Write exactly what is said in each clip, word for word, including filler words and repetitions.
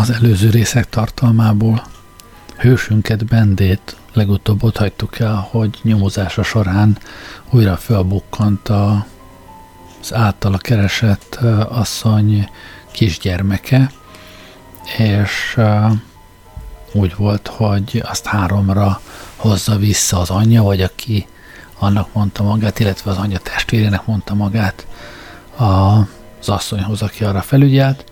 az előző részek tartalmából. Hősünket, Bendét legutóbb ott hagytuk el, hogy nyomozása során újra felbukkant az általa keresett asszony kisgyermeke, és úgy volt, hogy azt háromra hozza vissza az anyja, vagy aki annak mondta magát, illetve az anyja testvérének mondta magát az asszonyhoz, aki arra felügyelt.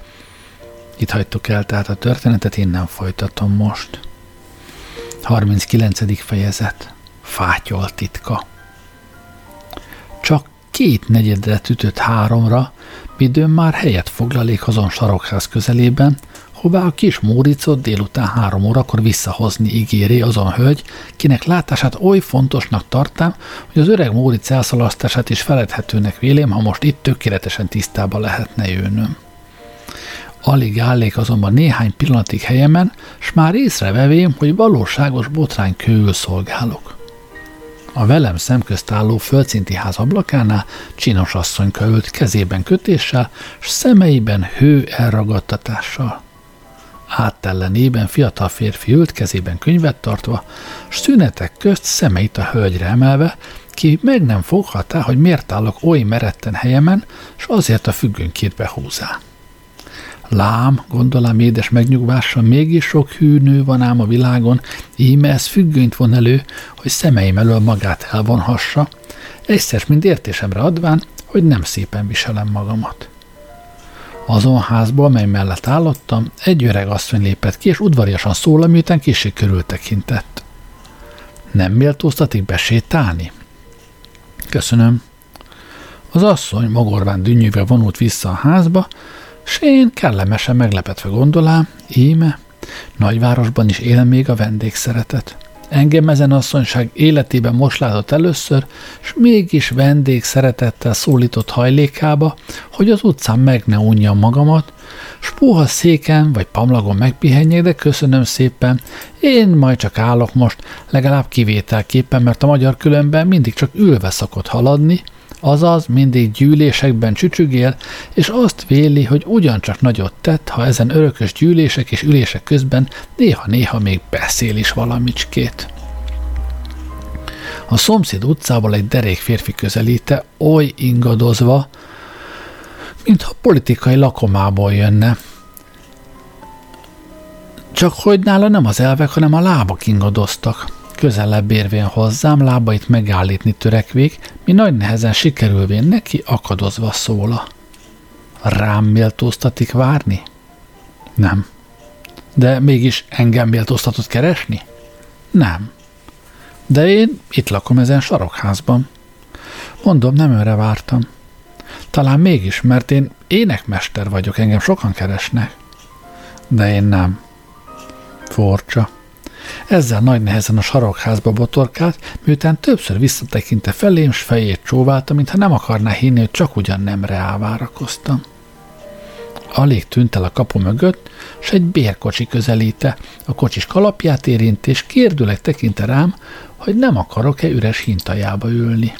Itt hagytuk el tehát a történetet, innen folytatom most. harminckilencedik fejezet. Fátyol titka. Csak két negyedet ütött háromra, midőn már helyet foglalék azon sarokház közelében, hová a kis Móricot délután három órakor visszahozni ígéri azon hölgy, kinek látását oly fontosnak tartám, hogy az öreg Móric elszalasztását is feledhetőnek vélem, ha most itt tökéletesen tisztába lehetne jönnöm. Alig állék azonban néhány pillanatig helyemen, s már észrevevém, hogy valóságos botrány kőül szolgálok. A velem szemközt álló földszinti ház ablakánál csinos asszonyka ült kezében kötéssel, s szemeiben hő elragadtatással. Áttellenében fiatal férfi ült kezében könyvet tartva, s szünetek közt szemeit a hölgyre emelve, ki meg nem foghatá, hogy miért állok oly meretten helyemen, s azért a függönkét behúzá. Lám, gondolám édes megnyugvással, mégis sok hű nő van ám a világon, íme ez függönyt von elő, hogy szemeim elől magát elvonhassa, egyszer mind értésemre adván, hogy nem szépen viselem magamat. Azon házból, mely mellett állottam, egy öreg asszony lépett ki, és udvariasan szól, miután kissé körültekintett. Nem méltóztatik besétálni? Köszönöm. Az asszony magorván dünnyűve vonult vissza a házba, s én kellemesen meglepetve gondolám, íme, nagyvárosban is él még a vendégszeretet. Engem ezen asszonyság életében most látott először, s mégis vendégszeretettel szólított hajlékába, hogy az utcán meg ne unjam magamat, s puha széken vagy pamlagon megpihenjek, de köszönöm szépen, én majd csak állok most, legalább kivételképpen, mert a magyar különben mindig csak ülve szokott haladni, azaz mindig gyűlésekben csücsügél, és azt véli, hogy ugyancsak nagyot tett, ha ezen örökös gyűlések és ülések közben néha-néha még beszél is valamicskét. A szomszéd utcából egy derék férfi közelíte, oly ingadozva, mintha politikai lakomából jönne. Csak hogy nála nem az elvek, hanem a lábak ingadoztak. Közelebb érvén hozzám, lábait megállítni törekvék, mi nagy nehezen sikerülvén neki akadozva szóla. Rám méltóztatik várni? Nem. De mégis engem méltóztatott keresni? Nem. De én itt lakom ezen sarokházban. Mondom, nem önre vártam. Talán mégis, mert én énekmester vagyok, engem sokan keresnek. De én nem. Furcsa. Ezzel nagy nehezen a sarokházba botorkált, miután többször visszatekinte felém, s fejét csóválta, mintha nem akarná hinni, hogy csak ugyan nem reál várakoztam. Alig tűnt el a kapu mögött, s egy bérkocsi közelíte, a kocsis kalapját érint, és kérdőleg tekinte rám, hogy nem akarok-e üres hintajába ülni.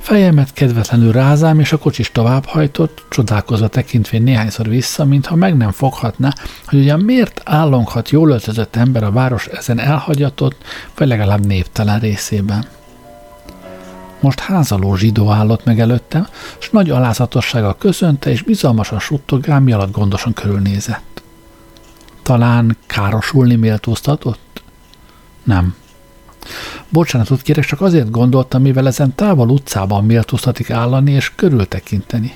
Fejemet kedvetlenül rázám, és a kocsis továbbhajtott, csodálkozva tekintvén néhányszor vissza, mintha meg nem foghatná, hogy ugyan miért állonghat jól öltözött ember a város ezen elhagyatott, vagy legalább néptelen részében. Most házaló zsidó állott meg előttem, s nagy alázatossággal köszönte, és bizalmasan suttogám, mi alatt gondosan körülnézett. Talán károsulni méltóztatott? Nem. Bocsánatot kérek, csak azért gondoltam, mivel ezen távol utcában méltóztatik állani és körültekinteni.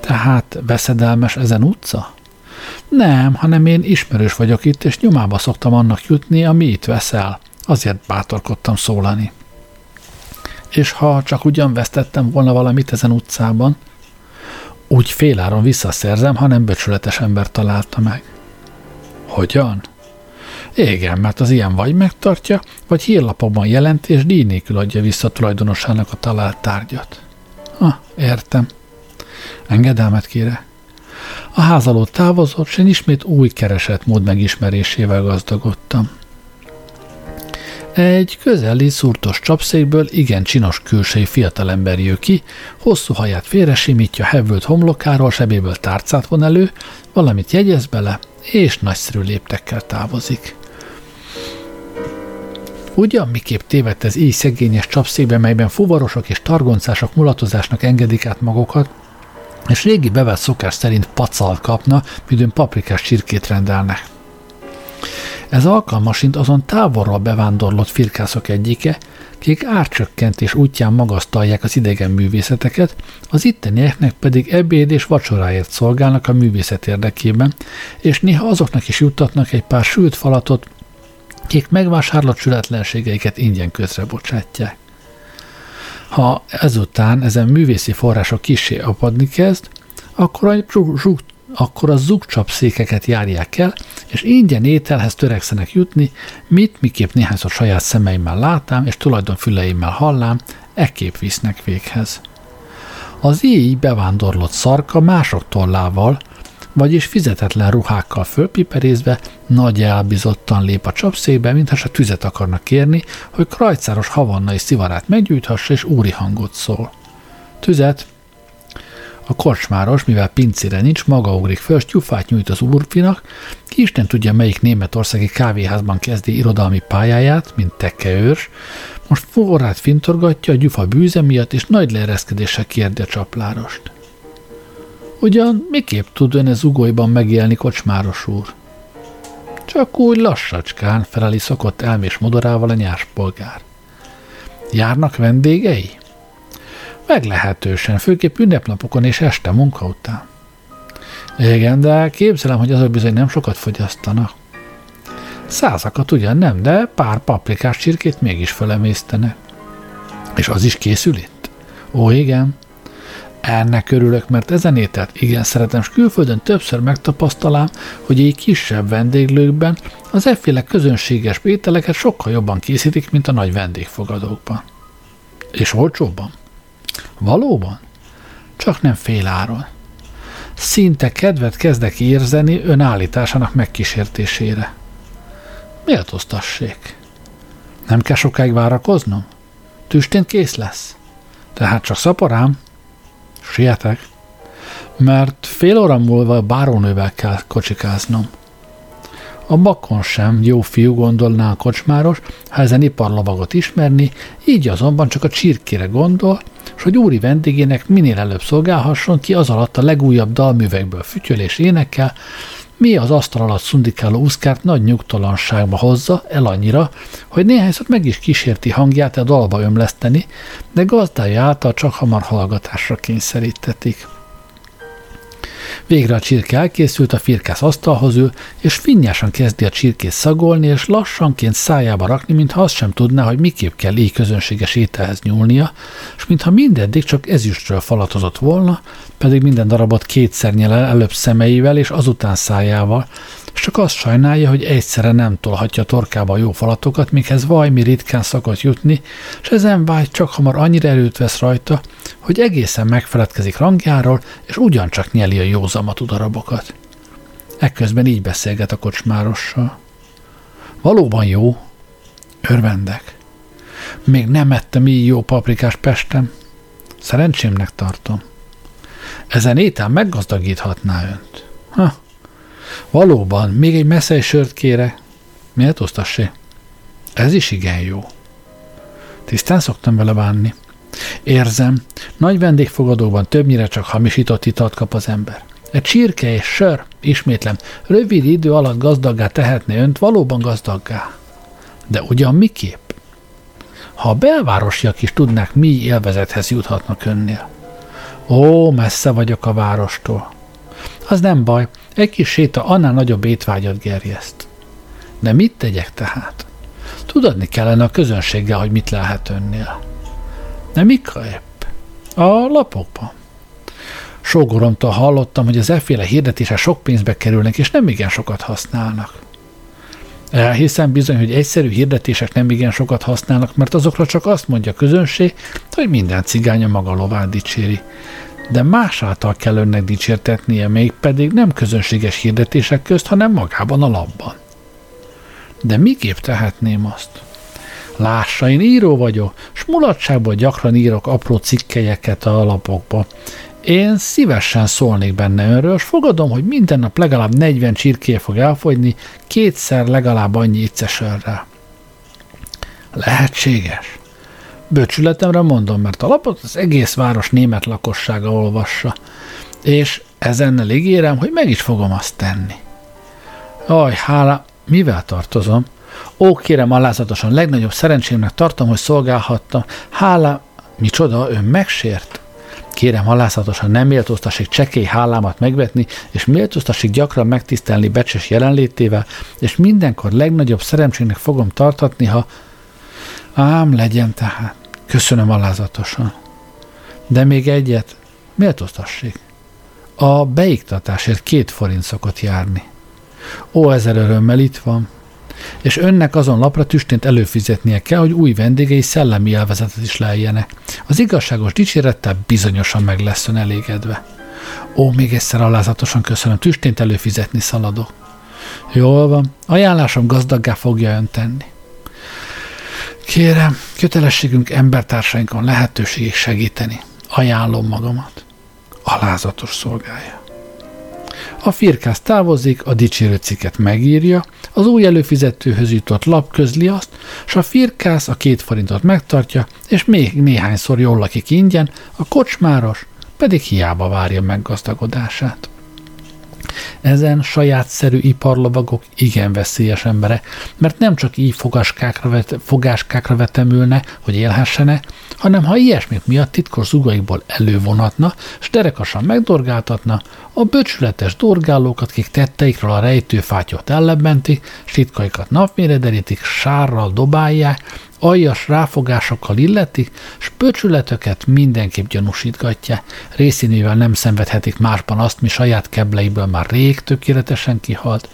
Tehát veszedelmes ezen utca? Nem, hanem én ismerős vagyok itt, és nyomába szoktam annak jutni, ami itt veszel. Azért bátorkodtam szólani. És ha csak ugyan vesztettem volna valamit ezen utcában, úgy féláron visszaszerzem, ha nem becsületes ember találta meg. Hogyan? Igen, mert az ilyen vagy megtartja, vagy hírlapokban jelent, és díj nélkül adja vissza tulajdonosának a talált tárgyat. Ha, értem. Engedelmet kérek. A házaló távozott, s én ismét új keresett mód megismerésével gazdagodtam. Egy közeli szurtos csapszékből igen csinos külsejű fiatalember jő ki, hosszú haját félresimítja, hevült homlokáról, sebéből tárcát von elő, valamit jegyez bele, és nagyszerű léptekkel távozik. Ugyan miképp tévedt ez így szegényes csapszékben, melyben fuvarosok és targoncások mulatozásnak engedik át magukat, és régi bevett szokás szerint pacal kapna, midőn paprikás csirkét rendelnek. Ez alkalmasint azon távolról bevándorlott firkászok egyike, kik árcsökkentés útján magasztalják az idegen művészeteket, az ittenieknek pedig ebéd és vacsoráért szolgálnak a művészet érdekében, és néha azoknak is juttatnak egy pár sült falatot, kik megvásárlott sületlenségeiket ingyen közre bocsátják. Ha ezután ezen művészi források kissé apadni kezd, akkor a zsug akkor a zugcsapszékeket járják el, és ingyen ételhez törekszenek jutni, mit miképp néhányszor saját szemeimmel látám, és tulajdonfüleimmel hallám, ekképp visznek véghez. Az így bevándorlott szarka mások tollával, vagyis fizetetlen ruhákkal fölpiperézve, nagy elbizottan lép a csapszékbe, mintha se tüzet akarnak kérni, hogy krajcáros havannai szivarát meggyújthassa, és úri hangot szól. Tüzet! A kocsmáros, mivel pincére nincs, maga ugrik föl, s gyufát nyújt az úrfinak, ki isten tudja, melyik németországi kávéházban kezdi irodalmi pályáját, mint tekkeőrs, most forrát fintorgatja a gyufa bűze miatt, és nagy leereszkedéssel kérdi a csaplárost. Ugyan miképp tud ön ez ugóiban megélni, kocsmáros úr? Csak úgy lassacskán, feleli szokott elmés modorával a nyárspolgár. Járnak vendégei? Meglehetősen, főképp ünnepnapokon és este munka után. Igen, de képzelem, hogy azok bizony nem sokat fogyasztanak. Százakat ugyan nem, de pár paprikás csirkét mégis fölemésztenek. És az is készül itt? Ó, igen. Ennek örülök, mert ezen ételt igen szeretem, s külföldön többször megtapasztalám, hogy így kisebb vendéglőkben az efféle közönséges ételeket sokkal jobban készítik, mint a nagy vendégfogadókban. És olcsóbban? Valóban? Csak nem fél áron. Szinte kedvet kezdek érzeni ön állításának megkísértésére. Méltóztassék. Nem kell sokáig várakoznom? Tüstént kész lesz. Tehát csak szaporám? Sietek. Mert fél óra múlva a bárónővel kell kocsikáznom. A bakon sem jó fiú, gondolná a kocsmáros, ha ezen iparlovagot ismerni, így azonban csak a csirkére gondol, s hogy úri vendégének minél előbb szolgálhasson ki az alatt a legújabb dalművekből fütyöl és énekel, mi az asztal alatt szundikáló úszkárt nagy nyugtalanságba hozza, el annyira, hogy néhányszor meg is kísérti hangját a dalba ömleszteni, de gazdája által csak hamar hallgatásra kényszerítetik. Végre a csirke elkészült, a firkász asztalhoz ül, és finnyásan kezdi a csirkét szagolni, és lassanként szájába rakni, mintha azt sem tudná, hogy miképp kell így közönséges ételhez nyúlnia, és mintha mindeddig csak ezüstről falatozott volna, pedig minden darabot kétszer nyel el, előbb szemeivel és azután szájával, és csak azt sajnálja, hogy egyszerre nem tolhatja torkába a jó falatokat, mikhez vajmi ritkán szokott jutni, és ezen vágy csak hamar annyira erőt vesz rajta, hogy egészen megfeledkezik rangjáról, és ugyancsak nyeli a jó zamatú darabokat. Ekközben így beszélget a kocsmárossal. Valóban jó? Örvendek. Még nem ettem így jó paprikás Pestem. Szerencsémnek tartom. Ezen étel meggazdagíthatná önt. Ha. Valóban, még egy messzei sört kérek. Miért osztassé? Ez is igen jó. Tisztán szoktam vele bánni. Érzem, nagy vendégfogadóban többnyire csak hamisított italt kap az ember. Egy csirke és sör, ismétlem, rövid idő alatt gazdaggá tehetné önt, valóban gazdaggá. De ugyan miképp? Ha a belvárosiak is tudnák, mi élvezethez juthatnak önnél. Ó, messze vagyok a várostól. Az nem baj, egy kis séta annál nagyobb étvágyat gerjeszt. De mit tegyek tehát? Tudatni kellene a közönséggel, hogy mit lehet önnél. De mikor épp? A lapokban. Sógoromtól hallottam, hogy az efféle hirdetések sok pénzbe kerülnek, és nem igen sokat használnak. Elhiszem bizony, hogy egyszerű hirdetések nem igen sokat használnak, mert azokra csak azt mondja a közönség, hogy minden cigány a maga lovát dicséri. De más által kell önnek dicsértetnie, mégpedig nem közönséges hirdetések közt, hanem magában a lapban. De miképp tehetném azt? Lássa, én író vagyok, s mulatságból gyakran írok apró cikkelyeket a lapokba. Én szívesen szólnék benne önről, s fogadom, hogy minden nap legalább negyven csirkéje fog elfogyni, kétszer legalább annyi icces önre. Lehetséges. Böcsületemre mondom, mert a lapot az egész város német lakossága olvassa, és ezennel ígérem, hogy meg is fogom azt tenni. Aj, hála, mivel tartozom? Ó, kérem alázatosan, legnagyobb szerencsémnek tartom, hogy szolgálhattam. Hála, micsoda, ön megsért? Kérem alázatosan, nem méltóztassék csekély hálámat megvetni, és méltóztassék gyakran megtisztelni becses jelenlétével, és mindenkor legnagyobb szerencsémnek fogom tartatni, ha... Ám legyen tehát. Köszönöm alázatosan. De még egyet, méltóztassék. A beiktatásért két forint szokott járni. Ó, ezer örömmel itt van. És önnek azon lapra tüstént előfizetnie kell, hogy új vendégei szellemi élvezetet is leljenek. Az igazságos dicsérettel bizonyosan meg lesz ön elégedve. Ó, még egyszer alázatosan köszönöm, tüstént előfizetni szaladok. Jól van, ajánlásom gazdaggá fogja ön tenni. Kérem, kötelességünk embertársainkon lehetőségig segíteni. Ajánlom magamat. Alázatos szolgálja. A firkász távozik, a dicsérő cikket megírja, az új előfizetőhöz jutott lap közli azt, s a firkász a két forintot megtartja, és még néhányszor jól lakik ingyen, a kocsmáros pedig hiába várja meggazdagodását. Ezen sajátszerű iparlovagok igen veszélyes emberek, mert nem csak így fogáskákra, vet, fogáskákra vetemülne, hogy élhessenek, hanem ha ilyesmik miatt titkos zugaikból elővonatna, s derekasan megdorgáltatna, a böcsületes dorgálókat, kik tetteikről a rejtőfátyot ellebbentik, s titkaikat napmére derítik, sárral dobálják, aljas ráfogásokkal illetik, s böcsületöket mindenképp gyanúsítgatja. Részínűvel nem szenvedhetik másban azt, mi saját kebleiből már rég tökéletesen kihalt.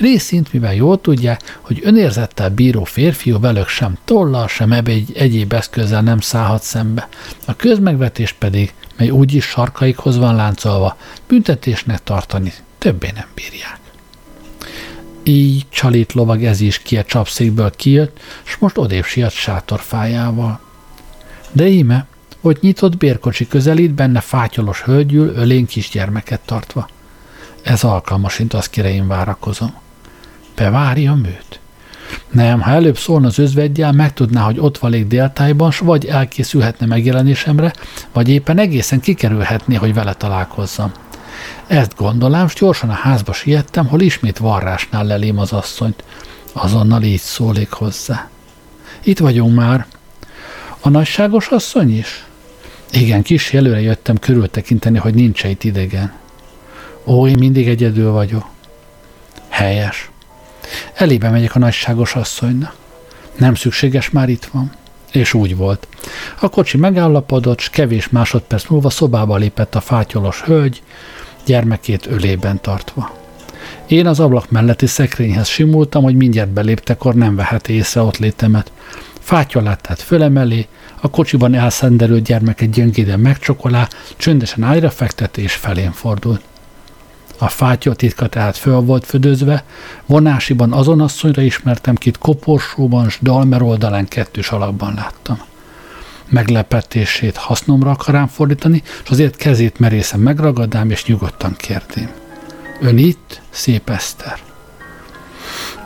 Részint, mivel jól tudják, hogy önérzettel bíró férfiú velük sem tollal, sem egy egyéb eszközzel nem szállhat szembe. A közmegvetés pedig, mely úgyis sarkaikhoz van láncolva, büntetésnek tartani többé nem bírják. Így csalít lovag ez is ki a csapszékből kijött, s most odébb siet sátorfájával. De íme, hogy nyitott bérkocsi közelít, benne fátyolos hölgyül, ölén kisgyermeket tartva. Ez alkalmasint, az kire én várakozom. Bevárjam őt? Nem, ha előbb szólna az özveggyel, megtudná, hogy ott valék déltájban, s vagy elkészülhetne megjelenésemre, vagy éppen egészen kikerülhetné, hogy vele találkozzam. Ezt gondolám, s gyorsan a házba siettem, hol ismét varrásnál lelém az asszonyt. Azonnal így szólék hozzá. Itt vagyunk már. A nagyságos asszony is? Igen, kis előre jöttem körültekinteni, hogy nincs itt idegen. Ó, én mindig egyedül vagyok. Helyes. Elébe megyek a nagyságos asszonynak. Nem szükséges, már itt van. És úgy volt. A kocsi megállapodott, s kevés másodperc múlva szobába lépett a fátyolos hölgy, gyermekét ölében tartva. Én az ablak melletti szekrényhez simultam, hogy mindjárt beléptekor nem veheti észre ott létemet. Fátyolát tett fölemelé, a kocsiban elszenderült gyermeket gyöngéden megcsokolá, csöndesen ágyra fekteti és felén fordult. A fátyol titka tehát föl volt födözve, vonásiban azon asszonyra ismertem, kit koporsóban s dalmer oldalán kettős alakban láttam. Meglepetését hasznomra akarám fordítani, és azért kezét merészen megragadám, és nyugodtan kérdém. Ön itt, szép Eszter?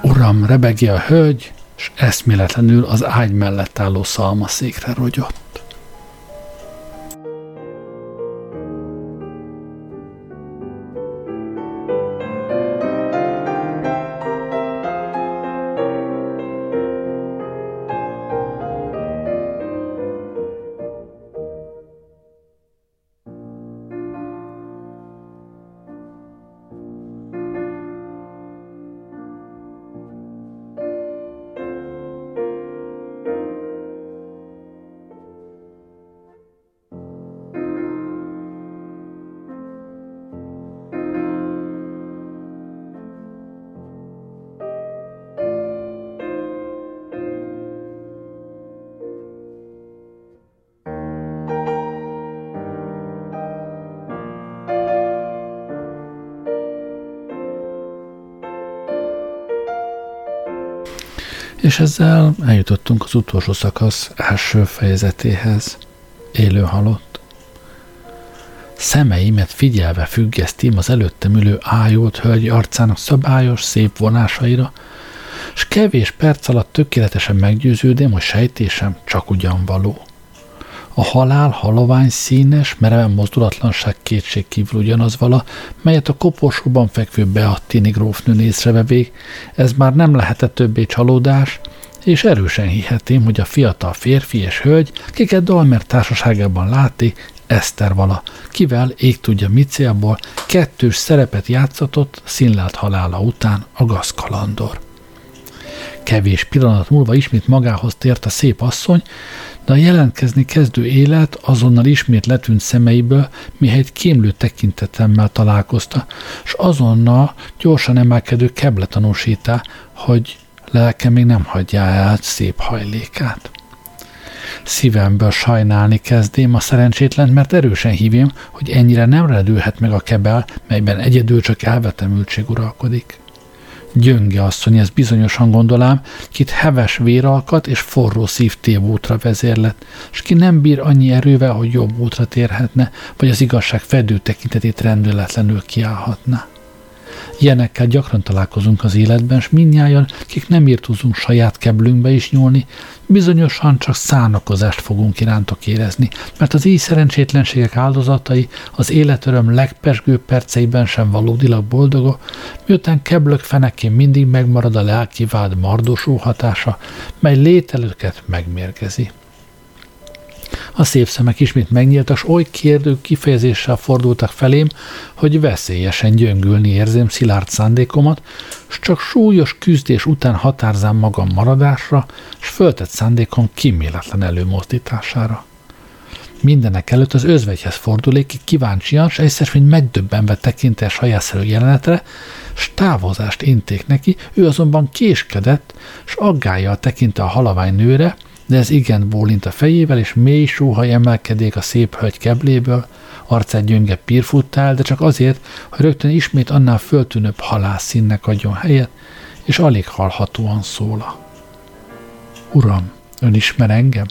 Uram, rebegi a hölgy, s eszméletlenül az ágy mellett álló szalmaszékre rogyott. És ezzel eljutottunk az utolsó szakasz első fejezetéhez. Élő halott. Szemeimet figyelve függesztím az előttem ülő ájult hölgy arcának szabályos, szép vonásaira, s kevés perc alatt tökéletesen meggyőződém, hogy sejtésem csak ugyanvaló. A halál halovány színes, mereven mozdulatlanság kétségkívül ugyanaz vala, melyet a koporsóban fekvő Beattini grófnőn észrevevék, ez már nem lehetett többé csalódás, és erősen hihetém, hogy a fiatal férfi és hölgy, kiket Dalmer társaságában láti, Eszter vala, kivel ég tudja mi célból kettős szerepet játszatott színlelt halála után a gazkalandor. Kevés pillanat múlva ismét magához tért a szép asszony, de a jelentkezni kezdő élet azonnal ismét letűnt szemeiből, mihelyt kémlő tekintetemmel találkozta, s azonnal gyorsan emelkedő keble tanúsítá, hogy lelke még nem hagyja el szép hajlékát. Szívemből sajnálni kezdém a szerencsétlent, mert erősen hívém, hogy ennyire nem redülhet meg a kebel, melyben egyedül csak elvetemültség uralkodik. Gyönge asszony, ez bizonyosan gondolám, kit heves véralkat és forró szív tévútra vezérlet, s ki nem bír annyi erővel, hogy jobb útra térhetne, vagy az igazság fedő tekintetét rendületlenül kiállhatná. Ilyenekkel gyakran találkozunk az életben, s mindnyájan, kik nem írtozunk saját keblünkbe is nyúlni, bizonyosan csak szánakozást fogunk irántok érezni, mert az így szerencsétlenségek áldozatai az életöröm legpesgőbb perceiben sem valódilag boldogok, miután keblök fenekén mindig megmarad a lelki vád mardosó hatása, mely lételőket megmérgezi. A szép szemek ismét megnyíltak, s oly kérdő kifejezéssel fordultak felém, hogy veszélyesen gyöngülni érzem szilárd szándékomat, s csak súlyos küzdés után határzám magam maradásra, s föltett szándékom kíméletlen előmozdítására. Mindenek előtt az özvegyhez fordulék, ki kíváncsian, s egyszerűen megdöbbenve tekintett sajátszerű jelenetre, s távozást inték neki, ő azonban késkedett, s aggályjal tekinte a halavány nőre, de ez igen bólint a fejével, és mély sóhaj emelkedék a szép hölgy kebléből, arcát gyönge pírfuttá el, de csak azért, hogy rögtön ismét annál föltűnőbb halászszínnek adjon helyet, és alig hallhatóan szóla. Uram, ön ismer engem?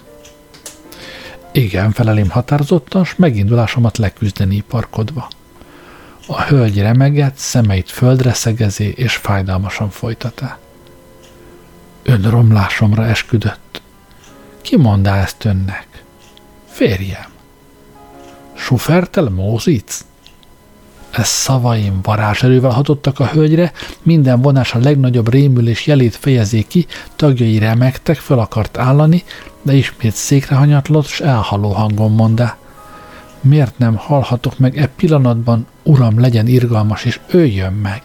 Igen, felelém határozottan, s megindulásomat leküzdeni iparkodva. A hölgy remegett, szemeit földre szegezi, és fájdalmasan folytatá. Ön romlásomra esküdött. Ki mondá ezt önnek? Férjem. Sufertel Mózic? Ez szavaim varázserővel hatottak a hölgyre, minden vonás a legnagyobb rémülés jelét fejezi ki, tagjai remegtek, fel akart állani, de ismét székre hanyatlott, s elhaló hangon mondá. Miért nem hallhatok meg e pillanatban, uram, legyen irgalmas, és öljön meg?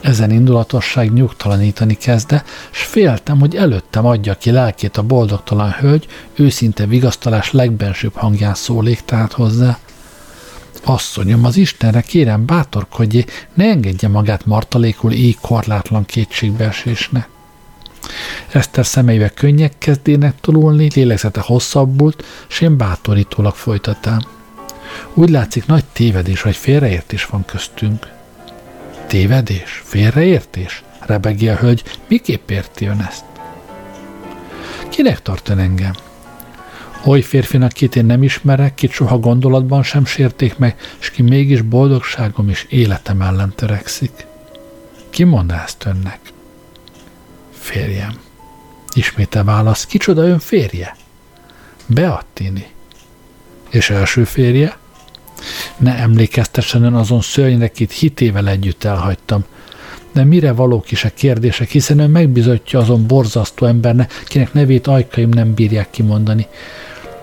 Ezen indulatosság nyugtalanítani kezdte, s féltem, hogy előttem adja ki lelkét a boldogtalan hölgy, őszinte vigasztalás legbensőbb hangján szóléktált hozzá. Asszonyom, az Istenre kérem, bátorkodjé, ne engedje magát martalékul így korlátlan kétségbeesésnek. Eszter szemeibe könnyek kezdének tolulni, lélegzete hosszabbult, s én bátorítólag folytatám. Úgy látszik, nagy tévedés vagy félreértés van köztünk. Tévedés? Félreértés? Rebegi a hölgy. Miképp érti ön ezt? Kinek tart ön engem? Oly férfinak, kit én nem ismerek, kit soha gondolatban sem sérték meg, s ki mégis boldogságom és életem ellen törekszik. Ki mondta ezt önnek? Férjem. Ismét a válasz. Kicsoda ön férje? Beattini. És első férje? Ne emlékeztessen ön azon szörnyre, kit hitével együtt elhagytam. De mire valók is a kérdések, hiszen ön megbizotja azon borzasztó embernek, kinek nevét ajkaim nem bírják kimondani.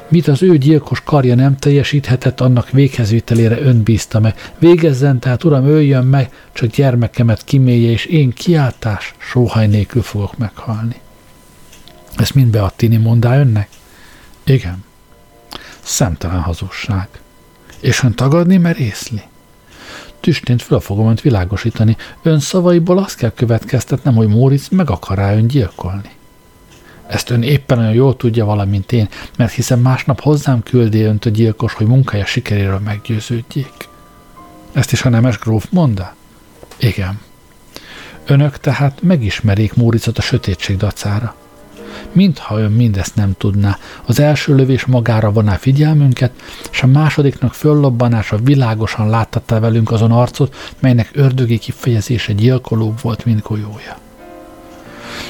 Mit az ő gyilkos karja nem teljesíthetett, annak véghezvitelére ön bízta meg. Végezzen, tehát uram, öljön meg, csak gyermekemet kimélje, és én kiáltás, sóhaj nélkül fogok meghalni. Ezt mind Beattini mondá önnek? Igen. Szemtelen hazugság. És ön tagadni merészli? Tüstént föl fogom önt világosítani. Ön szavaiból azt kell következtetnem, hogy Móric meg akar rá ön gyilkolni. Ezt ön éppen olyan jól tudja, valamint én, mert hiszen másnap hozzám küldi önt a gyilkos, hogy munkája sikeréről meggyőződjék. Ezt is a nemes gróf mondta? Igen. Önök tehát megismerik Móriczot a sötétség dacára. Mintha ön mindezt nem tudná, az első lövés magára vonná figyelmünket, és a másodiknak föllobbanása világosan láttatta velünk azon arcot, melynek ördögi kifejezése gyilkolóbb volt, mint golyója.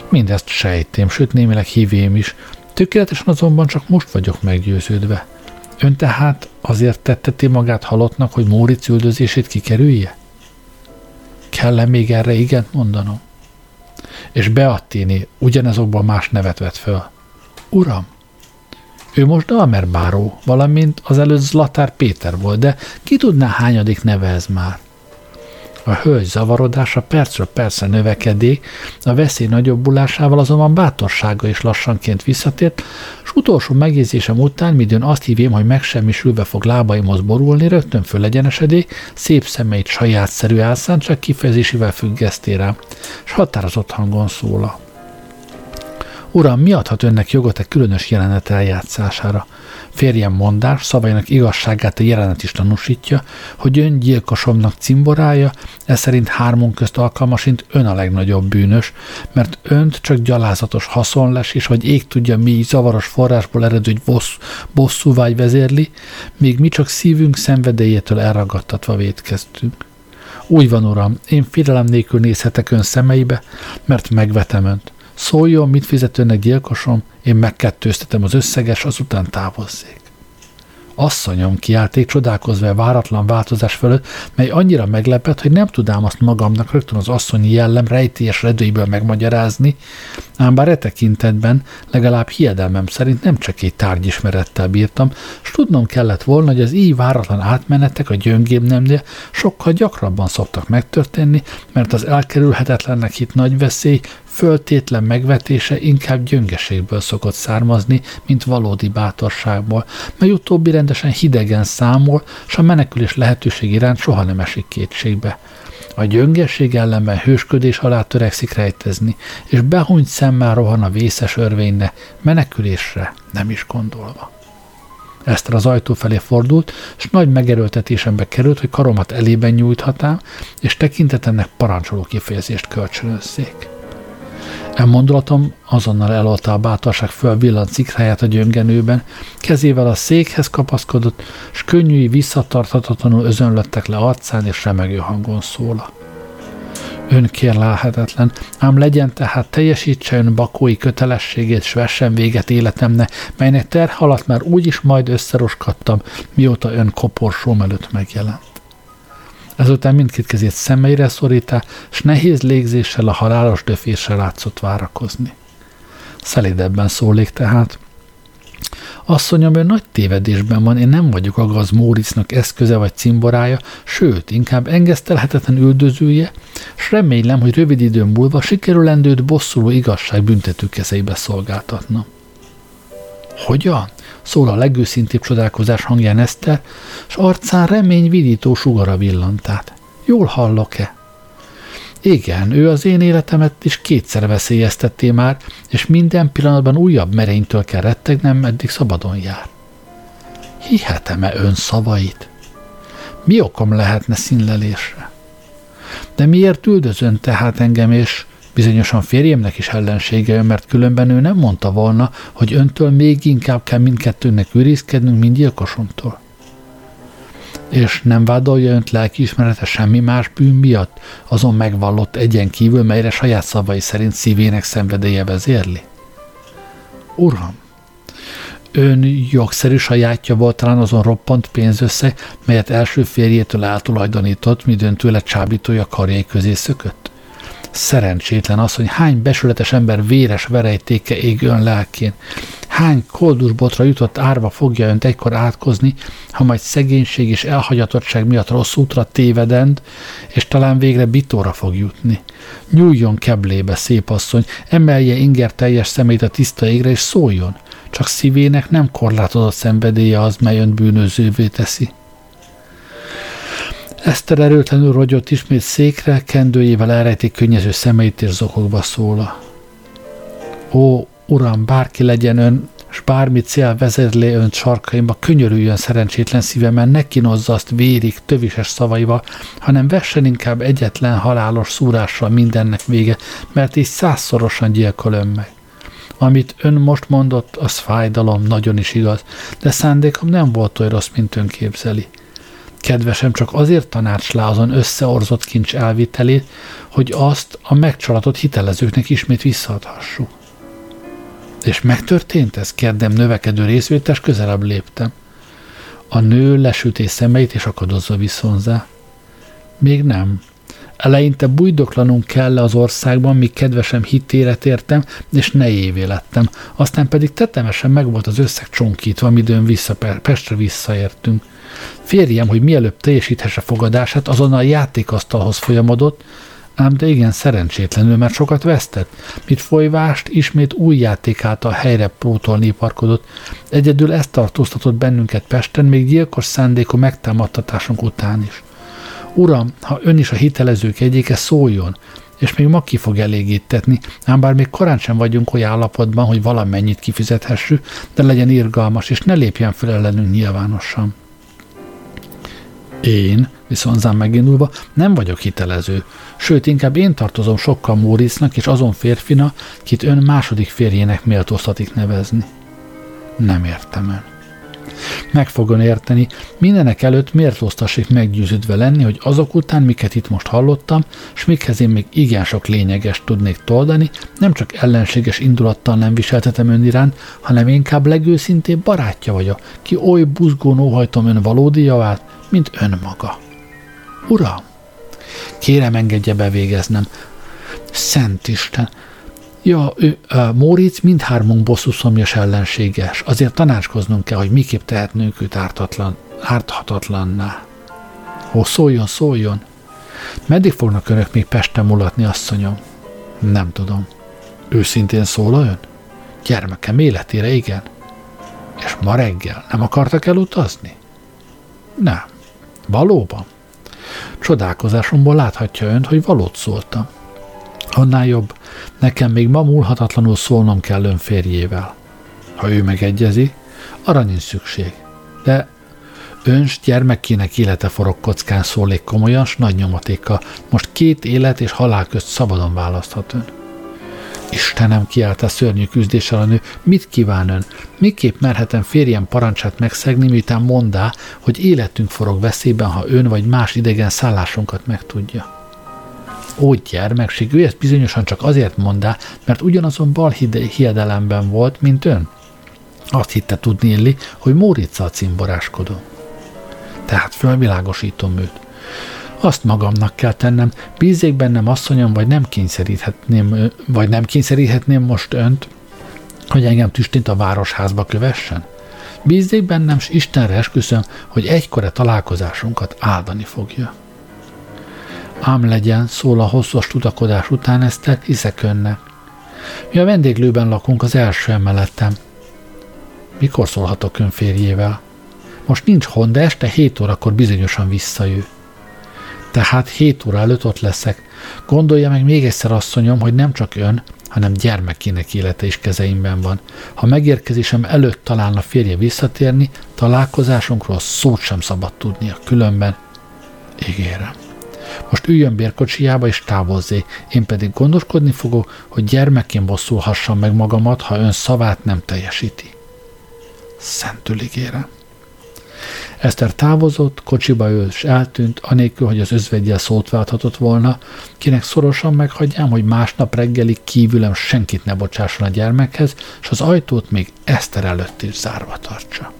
Mindezt sejtém, sőt némileg hívém is, tökéletesen azonban csak most vagyok meggyőződve. Ön tehát azért tetteti magát halottnak, hogy Móriczot üldözését kikerülje? Kell-e még erre igent mondanom? És Beattini ugyanezokban más nevet vett föl. Uram, ő most Dalmer báró, valamint azelőtt Zlatár Péter volt, de ki tudná hányadik neve ez már? A hölgy zavarodása percről percre növekedik, a veszély nagyobbulásával azonban bátorsága is lassanként visszatért, s utolsó megjegyzésem után, midőn azt hívém, hogy megsemmisülve fog lábaimhoz borulni, rögtön fölegyenesedik, szép szemeit sajátszerű álszántság kifejezésével függeszti rám, s határozott hangon szólal. Uram, mi adhat önnek jogot egy különös jelenet eljátszására? Férjem mondás, szavainak igazságát a jelenet is tanúsítja, hogy ön gyilkosomnak cimborája, ez szerint hármunk közt alkalmasint ön a legnagyobb bűnös, mert önt csak gyalázatos haszonlesés, vagy ég tudja mi zavaros forrásból eredő bossz, bosszúvágy vezérli, míg mi csak szívünk szenvedélyétől elragadtatva vétkeztünk. Úgy van, uram, én félelem nélkül nézhetek ön szemeibe, mert megvetem önt. Szóljon, mit fizet önnek gyilkosom, én megkettőztetem az összeges, azután távozzék. Asszonyom, kiálték csodálkozva a váratlan változás fölött, mely annyira meglepett, hogy nem tudám azt magamnak rögtön az asszonyi jellem rejtélyes redőiből megmagyarázni, ám bár e tekintetben legalább hiedelmem szerint nem csak egy tárgyismerettel bírtam, s tudnom kellett volna, hogy az így váratlan átmenetek a gyöngébb nemnél sokkal gyakrabban szoktak megtörténni, mert az elkerülhetetlennek hitt nagy veszély, föltétlen megvetése inkább gyöngeségből szokott származni, mint valódi bátorságból, mely utóbbi rendesen hidegen számol, s a menekülés lehetőség iránt soha nem esik kétségbe. A gyöngeség ellenben hősködés alá törekszik rejtezni, és behúnyt szemmel rohan a vészes örvényre, menekülésre nem is gondolva. Eszter az ajtó felé fordult, s nagy megerőltetésembe került, hogy karomat elében nyújthatám, és tekintetemnek parancsoló kifejezést kölcsönözzék. E mondulatom azonnal elolta a bátorság fölvillant cikráját a gyöngenőben, kezével a székhez kapaszkodott, s könnyűi visszatarthatatlanul özönlöttek le arcán és remegő hangon szóla. Ön kérlelhetetlen, ám legyen tehát teljesítse ön bakói kötelességét, s vessen véget életemne, melynek terhe alatt már úgyis majd összeroskadtam, mióta ön koporsóm előtt megjelent. Ezután mindkét kezét szemeire szorítá, s nehéz légzéssel a halálos döfésre látszott várakozni. Szelidebben szólik tehát. Asszonyom, ő nagy tévedésben van, én nem vagyok a gaz Móricznak eszköze vagy cimborája, sőt, inkább engesztelhetetlen üldözője, s remélem, hogy rövid időn múlva sikerülendőt bosszuló igazság büntető kezeibe szolgáltatna. Hogyan? Szól a legőszintébb csodálkozás hangján Eszter, s arcán remény vidító sugara villant át. Jól hallok-e? Igen, ő az én életemet is kétszer veszélyeztetté már, és minden pillanatban újabb merénytől kell rettegnem, eddig szabadon jár. Hihetem-e ön szavait? Mi okom lehetne színlelésre? De miért üldözön tehát engem, és... Bizonyosan férjemnek is ellensége ön, mert különben ő nem mondta volna, hogy öntől még inkább kell mindkettőnknek őrizkednünk, mint gyilkosomtól. És nem vádolja önt lelkiismerete semmi más bűn miatt, azon megvallott egyen kívül, melyre saját szavai szerint szívének szenvedélye vezérli? Uram, ön jogszerű sajátja volt talán azon roppant pénzösszeg, melyet első férjétől eltulajdonított, midőn tőle csábítója karjai közé szökött? Szerencsétlen az, hogy hány besületes ember véres verejtéke ég ön lelkén. Hány koldusbotra jutott árva fogja önt egykor átkozni, ha majd szegénység és elhagyatottság miatt rossz útra tévedend, és talán végre bitóra fog jutni. Nyúljon keblébe, szép asszony, emelje inger teljes szemét a tiszta égre, és szóljon. Csak szívének nem korlátozott szenvedélye az, mely önt bűnözővé teszi. Eszter erőtlenül rogyott ismét székre, kendőjével elrejti könnyező szemeit és zokogva szóla. Ó, uram, bárki legyen ön, s bármi cél vezet le önt sarkaimba, könyörüljön szerencsétlen szívemen, ne kínozza azt vérig, tövises szavaival, hanem vessen inkább egyetlen halálos szúrással mindennek vége, mert így százszorosan gyilkolöm meg. Amit ön most mondott, az fájdalom, nagyon is igaz, de szándékom nem volt oly rossz, mint ön képzeli. Kedvesem, csak azért tanácslá azon összeorzott kincs elvitelét, hogy azt a megcsalatott hitelezőknek ismét visszaadhassuk. És megtörtént ez? Kérdem növekedő részvétes, közelebb léptem. A nő lesüté szemeit és akadozza viszonzá. Még nem. Eleinte bújdoklanunk kell az országban, míg kedvesem hitére tértem, és nejévé lettem. Aztán pedig tetemesen meg volt az összeg csonkítva, midőn vissza, Pestre visszaértünk. Férjem, hogy mielőbb teljesíthesse fogadását, azonnal a játékasztalhoz folyamodott, ám de igen szerencsétlenül, mert sokat vesztett. Mit folyvást, ismét új játék által helyre pótolni iparkodott. Egyedül ezt tartóztatott bennünket Pesten, még gyilkos szándékú megtámadtatásunk után is. Uram, ha ön is a hitelezők egyike, szóljon, és még ma ki fog elégítetni, ám bár még korán sem vagyunk olyan állapotban, hogy valamennyit kifizethessük, de legyen irgalmas, és ne lépjen fel ellenünk nyilvánosan. Én, viszonzán megindulva, nem vagyok hitelező, sőt, inkább én tartozom sokkal Móricznak és azon férfinak, kit ön második férjének méltóztatik nevezni. Nem értem el. Meg fogom érteni, mindenek előtt méltóztassék meggyőződve lenni, hogy azok után, miket itt most hallottam, s mikhez én még igen sok lényegest tudnék toldani, nem csak ellenséges indulattal nem viseltetem ön iránt, hanem inkább legőszintébb barátja vagyok, ki oly buzgón óhajtom ön valódi javát, mint ön maga. Uram, kérem, engedje bevégeznem. Szent Isten! Ja, ő, Móric mindhármunk bosszuszomjas ellenséges. Azért tanácskoznunk kell, hogy miképp tehetnünk őt ártatlan, árthatatlanná. Ó, szóljon, szóljon! Meddig fognak önök még Pesten mulatni, asszonyom? Nem tudom. Őszintén szól ön? Gyermekem életére, igen. És ma reggel nem akartak elutazni? Nem. Valóban? Csodálkozásomból láthatja önt, hogy valót szóltam. Annál jobb, nekem még ma múlhatatlanul szólnom kell ön férjével. Ha ő megegyezi, arra nincs szükség. De ön s gyermekének élete forog kockán, szólék komolyan, s nagy nyomatékkal. Most két élet és halál közt szabadon választhat ön. Istenem, kiállt a szörnyű küzdéssel a nő, mit kíván ön? Miképp merhetem férjem parancsát megszegni, miután mondá, hogy életünk forog veszélyben, ha ön vagy más idegen szállásunkat megtudja? Ó, gyermekség, ő ezt bizonyosan csak azért mondá, mert ugyanazon bal hiedelemben volt, mint ön. Azt hitte tudni illi, hogy Móriczal cimboráskodom. Tehát fölvilágosítom őt. Azt magamnak kell tennem, bízzék bennem, asszonyom, vagy nem kényszeríthetném, vagy nem kényszeríthetném most önt, hogy engem tüstént a városházba kövessen. Bízzék bennem, s Istenre esküszöm, hogy egykor a találkozásunkat áldani fogja. Ám legyen, szól a hosszos tudakodás után, Eszter, hiszek önnek. Mi a vendéglőben lakunk az első emeletem. Mikor szólhatok ön férjével? Most nincs hon, de este hét órakor bizonyosan visszajő. Tehát hét óra előtt ott leszek. Gondolja meg még egyszer, asszonyom, hogy nem csak ön, hanem gyermekének élete is kezeimben van. Ha megérkezésem előtt találna férje visszatérni, találkozásunkról szót sem szabad tudnia, különben ígérem. Most üljön bérkocsijába és távozzé, én pedig gondoskodni fogok, hogy gyermekén bosszulhassam meg magamat, ha ön szavát nem teljesíti. Szentül ígérem. Eszter távozott, kocsiba ült és eltűnt, anélkül, hogy az özveggyel szót válthatott volna, kinek szorosan meghagyjam, hogy másnap reggelig kívülem senkit ne bocsásson a gyermekhez, és az ajtót még Eszter előtt is zárva tartsa.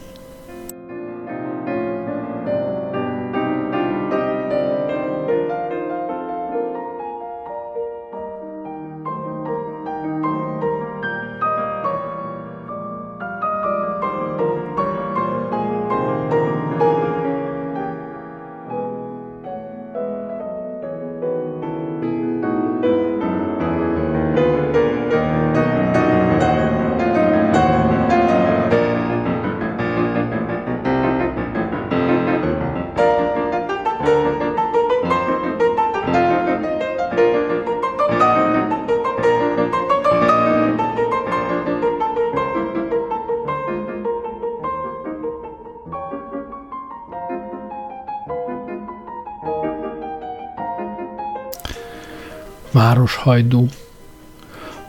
Városhajdú.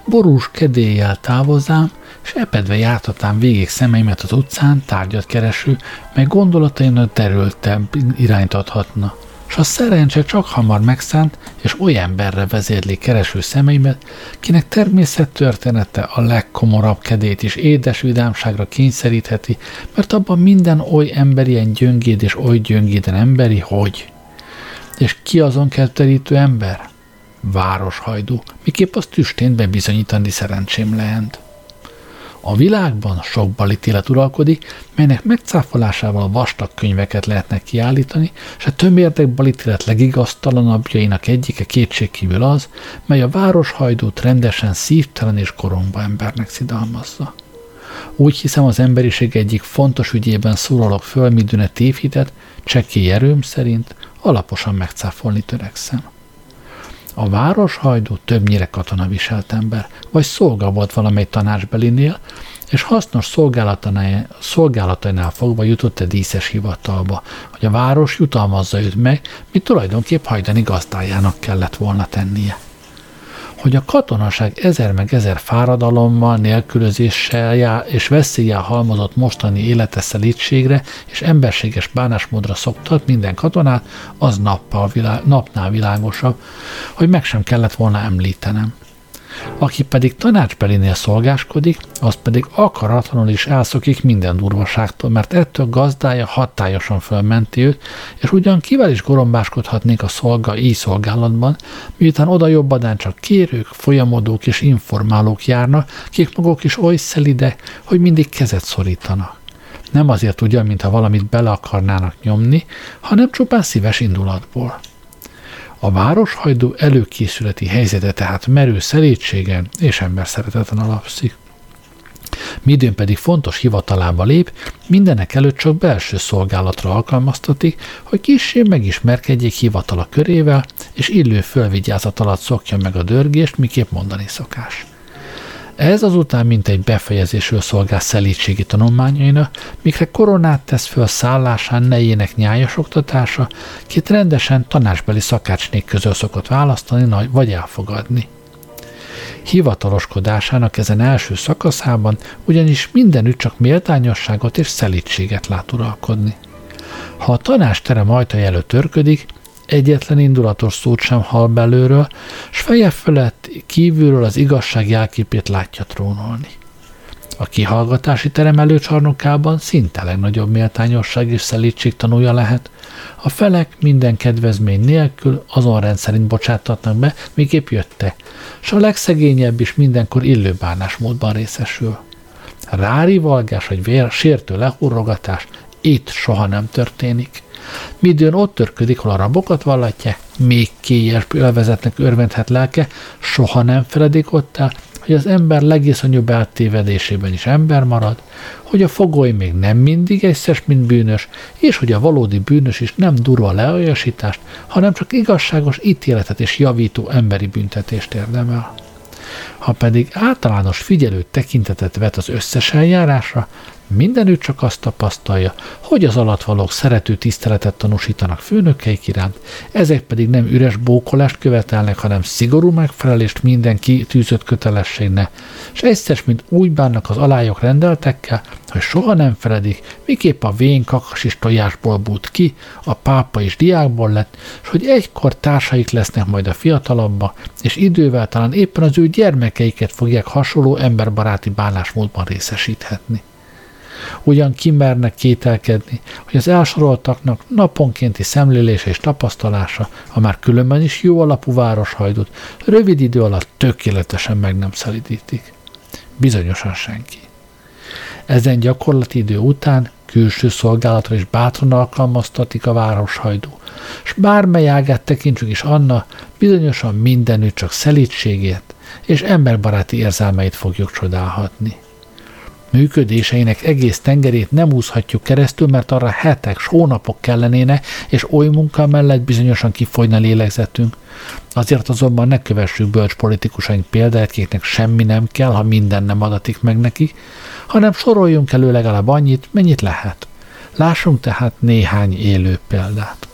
Borús kedéllyel távozám, s epedve jártatám végig szemeimet az utcán, tárgyat kereső, mely gondolataimnak derültebb irányt adhatna. S a szerencse csak hamar megszánt, és olyan emberre vezérli kereső szemeimet, kinek természettörténete a legkomorabb kedélyt is édes vidámságra kényszerítheti, mert abban minden oly ember ilyen gyöngéd és oly gyöngéden emberi, hogy. És ki azon kell terítő ember? Városhajdú, miképp azt tüstént bebizonyítani szerencsém lehent. A világban sok balítélet uralkodik, melynek megcáfolásával vastag könyveket lehetne kiállítani, és a tömérdek balítélet legigaztalanabbjainak egyike kétségkívül az, mely a városhajdút rendesen szívtelen és koromba embernek szidalmazza. Úgy hiszem, az emberiség egyik fontos ügyében szólalok föl, midőn e tévhitet, csekély erőm szerint alaposan megcáfolni törekszem. A városhajdú többnyire katonaviselt ember, vagy szolga volt valamely tanácsbelinél, és hasznos szolgálatainál fogva jutott a díszes hivatalba, hogy a város jutalmazza őt meg, mit tulajdonképp hajdani gazdájának kellett volna tennie. Hogy a katonaság ezer meg ezer fáradalommal, nélkülözéssel és veszéllyel halmozott mostani élete szelídségre és emberséges bánásmódra szoktat minden katonát, az világ, napnál világosabb, hogy meg sem kellett volna említenem. Aki pedig tanácsbelinél szolgáskodik, az pedig akaratlanul is elszokik minden durvaságtól, mert ettől gazdája hatályosan fölmenti őt, és ugyan kivel is gorombáskodhatnék a szolga így szolgálatban, miután oda jobbadán csak kérők, folyamodók és informálók járnak, kik maguk is oly szelidek, hogy mindig kezet szorítanak. Nem azért ugyan, mintha valamit bele akarnának nyomni, hanem csupán szíves indulatból. A városhajdú előkészületi helyzete tehát merő szelídségen és emberszereteten alapszik. Midőn pedig fontos hivatalába lép, mindenek előtt csak belső szolgálatra alkalmaztatik, hogy kissé megismerkedjék hivatala körével, és illő fölvigyázat alatt szokja meg a dörgést, miképp mondani szokás. Ez azután mintegy befejezésül szolgál szelídségi tanulmányainak, mikre koronát tesz föl szállásán nejének nyájas oktatása, két rendesen tanácsbeli szakácsnék közül szokott választani vagy elfogadni. Hivataloskodásának ezen első szakaszában ugyanis mindenütt csak méltányosságot és szelídséget lát uralkodni. Ha a tanácsterem ajtaja előtt törködik, egyetlen indulatos szót sem hall belőről, s feje felett kívülről az igazság jelképét látja trónolni. A kihallgatási terem előcsarnokában szinte legnagyobb méltányosság és szelídség tanúja lehet. A felek minden kedvezmény nélkül azon rendszerint bocsátatnak be, miképp jötte, s a legszegényebb is mindenkor illő bánásmódban részesül. Rárivalgás vagy vér, sértő lehurrogatás itt soha nem történik. Midőn ott törködik, hol a rabokat vallatják, még kélyes élvezetnek örvendhet lelke, soha nem feledik ott el, hogy az ember legiszonyúbb eltévedésében is ember marad, hogy a fogoly még nem mindig egyszeres, mint bűnös, és hogy a valódi bűnös is nem durva leolyasítást, hanem csak igazságos ítéletet és javító emberi büntetést érdemel. Ha pedig általános figyelő tekintetet vet az összes eljárásra, mindenütt csak azt tapasztalja, hogy az alattvalók szerető tiszteletet tanúsítanak főnökeik iránt, ezek pedig nem üres bókolást követelnek, hanem szigorú megfelelést minden kitűzött kötelességnek, és egyszer, mint úgy bánnak az alályok rendeltekkel, hogy soha nem feledik, miképp a vén kakas és tojásból bújt ki, a pápa is diákból lett, és hogy egykor társaik lesznek majd a fiatalabbak, és idővel talán éppen az ő gyermekeiket fogják hasonló emberbaráti bánásmódban részesíthetni. Ugyan kimernek kételkedni, hogy az elsoroltaknak naponkénti szemlélése és tapasztalása, a már különben is jó alapú városhajdút, rövid idő alatt tökéletesen meg nem szelídítik. Bizonyosan senki. Ezen gyakorlati idő után külső szolgálatra is bátran alkalmaztatik a városhajdú, s bármely ágát tekintsük is annak, bizonyosan mindenütt csak szelídségét és emberbaráti érzelmeit fogjuk csodálhatni. Működéseinek egész tengerét nem úszhatjuk keresztül, mert arra hetek, hónapok kellenének, és oly munka mellett bizonyosan kifogyna lélegzetünk. Azért azonban ne kövessük bölcs politikusaink példáját, kiknek semmi nem kell, ha minden nem adatik meg nekik, hanem soroljunk elő legalább annyit, mennyit lehet. Lássunk tehát néhány élő példát.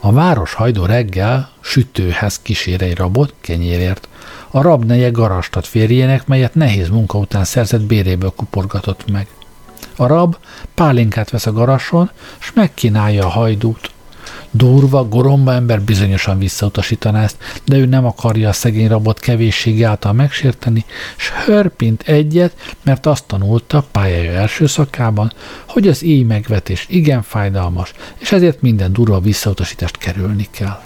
A városhajdú reggel, sütőhez kísér egy rabot kenyérért. A rab neje garastat férjének, melyet nehéz munka után szerzett béréből kuporgatott meg. A rab pálinkát vesz a garason, s megkínálja a hajdút. Durva, goromba ember bizonyosan visszautasítaná ezt, de ő nem akarja a szegény rabot kevéssége által megsérteni, s hörpint egyet, mert azt tanulta pályája első szakában, hogy az így megvetés igen fájdalmas, és ezért minden durva visszautasítást kerülni kell.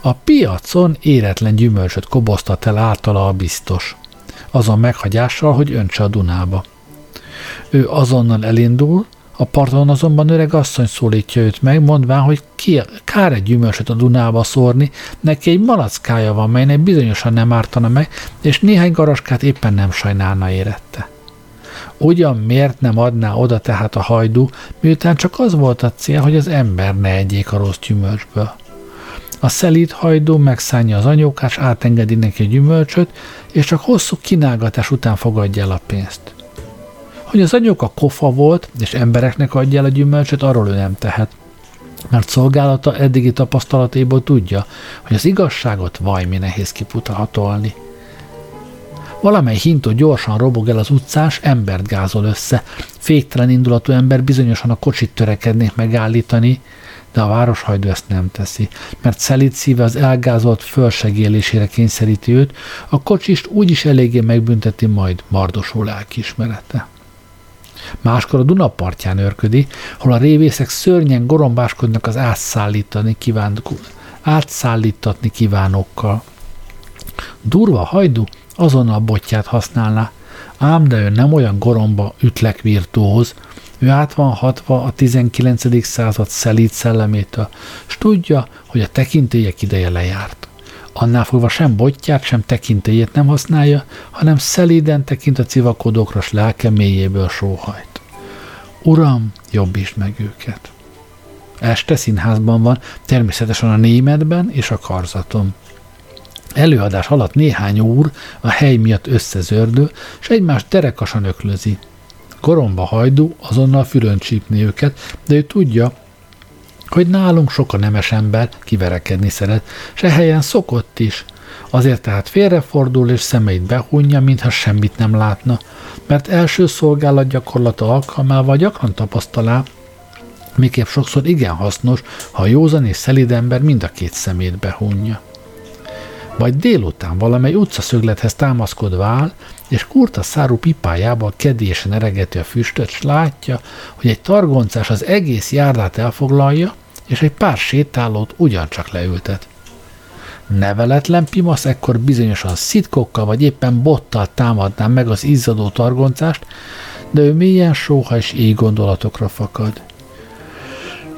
A piacon éretlen gyümölcsöt koboztat el általa a biztos, azon meghagyással, hogy öntse a Dunába. Ő azonnal elindul, a parton azonban öreg asszony szólítja őt meg, mondván, hogy ki, kár egy gyümölcsöt a Dunába szórni, neki egy malackája van, melynek bizonyosan nem ártana meg, és néhány garaskát éppen nem sajnálna érette. Ugyan miért nem adná oda tehát a hajdú, miután csak az volt a cél, hogy az ember ne egyék a rossz gyümölcsből. A szelíd hajdú megszánja az anyókát, s átengedi neki a gyümölcsöt, és csak hosszú kínálgatás után fogadja el a pénzt. Hogy az anyóka kofa volt, és embereknek adja el a gyümölcsöt, arról ő nem tehet, mert szolgálata eddigi tapasztalatéból tudja, hogy az igazságot vajmi nehéz kiputatolni. Valamely hintó gyorsan robog el az utcán, s embert gázol össze. Féktelen indulatú ember bizonyosan a kocsit törekednék megállítani, de a városhajdú ezt nem teszi, mert szelíd szíve az elgázolt fölsegélésére kényszeríti őt, a kocsist úgyis eléggé megbünteti majd mardosul lelkiismerete. Máskor a Duna partján őrködi, hol a révészek szörnyen gorombáskodnak az átszállítani, kíván... átszállítatni kívánókkal. Durva hajdú azonnal botját használná, ám de ő nem olyan goromba ütlekvirtóhoz, ő át van hatva a tizenkilencedik század szelíd szellemétől, s tudja, hogy a tekintélyek ideje lejárt. Annál fogva sem botját, sem tekintélyét nem használja, hanem szelíden tekint a civakodókra, s lelke mélyéből sóhajt. Uram, jobbítsd meg őket! Este színházban van, természetesen a Németben és a Karzaton. Előadás alatt néhány úr a hely miatt összezördül, s egymást derekasan öklözi. Koromba hajdú azonnal fülön csípni őket, de ő tudja, hogy nálunk sok a nemes ember kiverekedni szeret, s ehelyen szokott is. Azért tehát félrefordul és szemeit behunja, mintha semmit nem látna, mert első szolgálat gyakorlata alkalmával gyakran tapasztalá, miképp sokszor igen hasznos, ha a józan és szelíd ember mind a két szemét behunja. Vagy délután valamely utcaszöglethez támaszkodva áll, és kurta szárú pipájába kedélyesen eregeti a füstöt, s látja, hogy egy targoncás az egész járdát elfoglalja, és egy pár sétálót ugyancsak leültet. Neveletlen pimasz ekkor bizonyosan szitkokkal vagy éppen bottal támadná meg az izzadó targoncást, de ő mélyen sóha és éj gondolatokra fakad.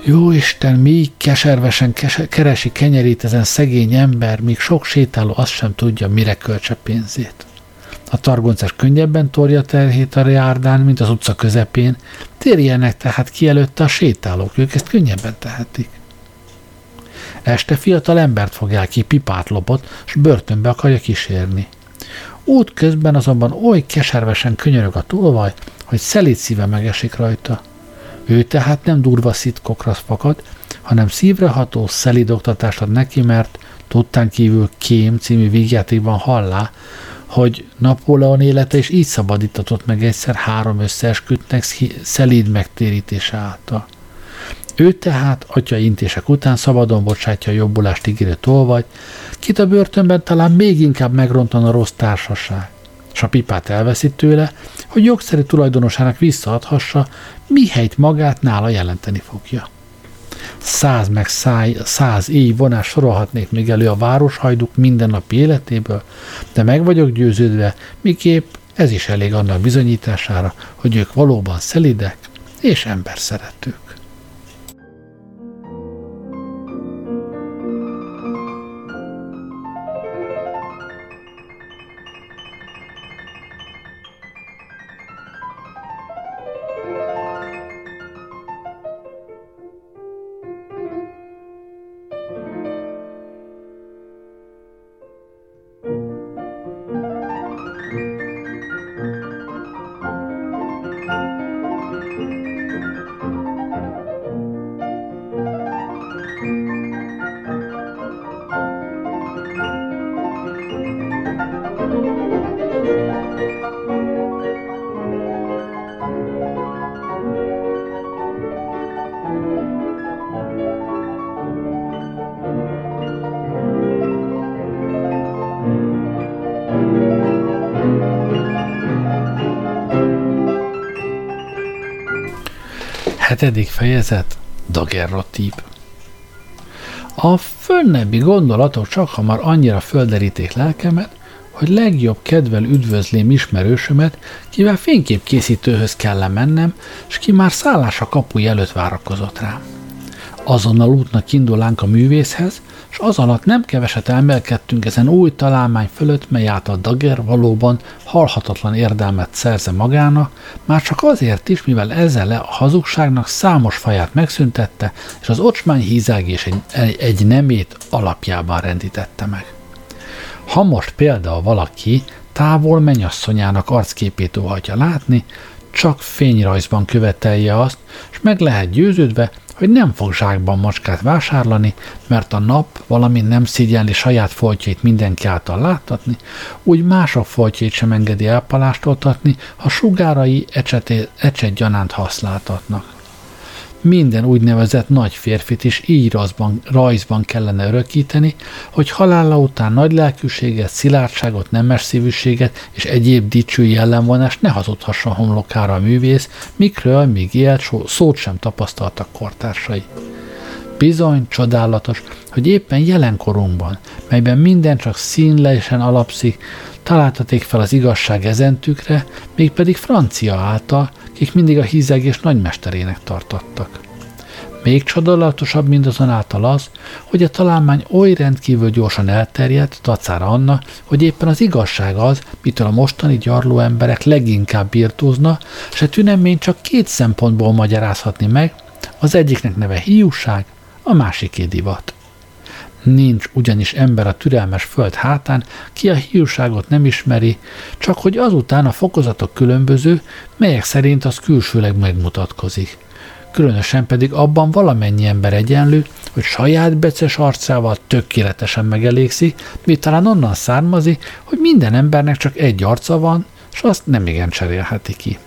Jó Isten, míg keservesen kes- keresi kenyerét ezen szegény ember, míg sok sétáló azt sem tudja, mire költse pénzét. A targoncás könnyebben torja terhét a járdán, mint az utca közepén, térjenek tehát ki előtte a sétálók, ők ezt könnyebben tehetik. Este fiatal embert fogják ki, pipát lopott, s börtönbe akarja kísérni. Út közben azonban oly keservesen könyörög a tolvaj, hogy szelíd szíve megesik rajta. Ő tehát nem durva szitkokra fakad, hanem szívreható szelíd oktatást ad neki, mert tudtán kívül Kém című vígjátékban hallá, hogy Napóleon élete is így szabadítatott meg egyszer három összeeskütnek szelíd megtérítése által. Ő tehát atya intések után szabadon bocsátja a jobbulást ígérő tolvajt, kit a börtönben talán még inkább megrontan a rossz társaság, s a pipát elveszi tőle, hogy jogszerű tulajdonosának visszaadhassa, mihelyt magát nála jelenteni fogja. Száz meg száj, száz éj vonás sorolhatnék még elő a városhajduk mindennapi életéből, de meg vagyok győződve, miképp ez is elég annak bizonyítására, hogy ők valóban szelidek és emberszeretők. Hetedik fejezet. Daguerreotíp. A fönnebbi gondolatok csak hamar annyira földeríték lelkemet, hogy legjobb kedvel üdvözlém ismerősömet, kivel fényképkészítőhöz kell mennem, s ki már szállása kapuja előtt várakozott rám. Azonnal útnak indulánk a művészhez, s az alatt nem keveset elmélkedtünk ezen új találmány fölött, mely által Daguerre valóban halhatatlan érdelmet szerze magának, már csak azért is, mivel ezzel a hazugságnak számos faját megszüntette, és az ocsmány hízelgés egy, egy nemét alapjában rendítette meg. Ha most például valaki távol menyasszonyának arcképét óhatja látni, csak fényrajzban követelje azt, s meg lehet győződve, hogy nem fog zsákban macskát vásárlani, mert a nap valamint nem szégyenli saját foltjait mindenki által láttatni, úgy mások foltjait sem engedi elpalástoltatni, ha sugárai ecseté, ecsetgyanánt használtatnak. Minden úgynevezett nagy férfit is így rajzban, rajzban kellene örökíteni, hogy halála után nagy lelkűséget, szilárdságot, nemes szívűséget és egyéb dicső jellemvonást ne hazudhasson homlokára a művész, mikről még ilyet szót sem tapasztaltak kortársai. Bizony csodálatos, hogy éppen jelenkorunkban, melyben minden csak színlesen alapszik, találtaték fel az igazság ezentükre, mégpedig Francia által, kik mindig a hízelgés nagymesterének tartottak. Még csodálatosabb mindazonáltal az, hogy a találmány oly rendkívül gyorsan elterjedt, tacára annak, hogy éppen az igazság az, mitől a mostani gyarló emberek leginkább birtózna, s a tünemény csak két szempontból magyarázhatni meg, az egyiknek neve hiúság, a másiké divat. Nincs ugyanis ember a türelmes föld hátán, ki a hiúságot nem ismeri, csak hogy azután a fokozatok különböző, melyek szerint az külsőleg megmutatkozik. Különösen pedig abban valamennyi ember egyenlő, hogy saját beces arcával tökéletesen megelégszik, mi talán onnan származik, hogy minden embernek csak egy arca van, s azt nem igen cserélheti ki.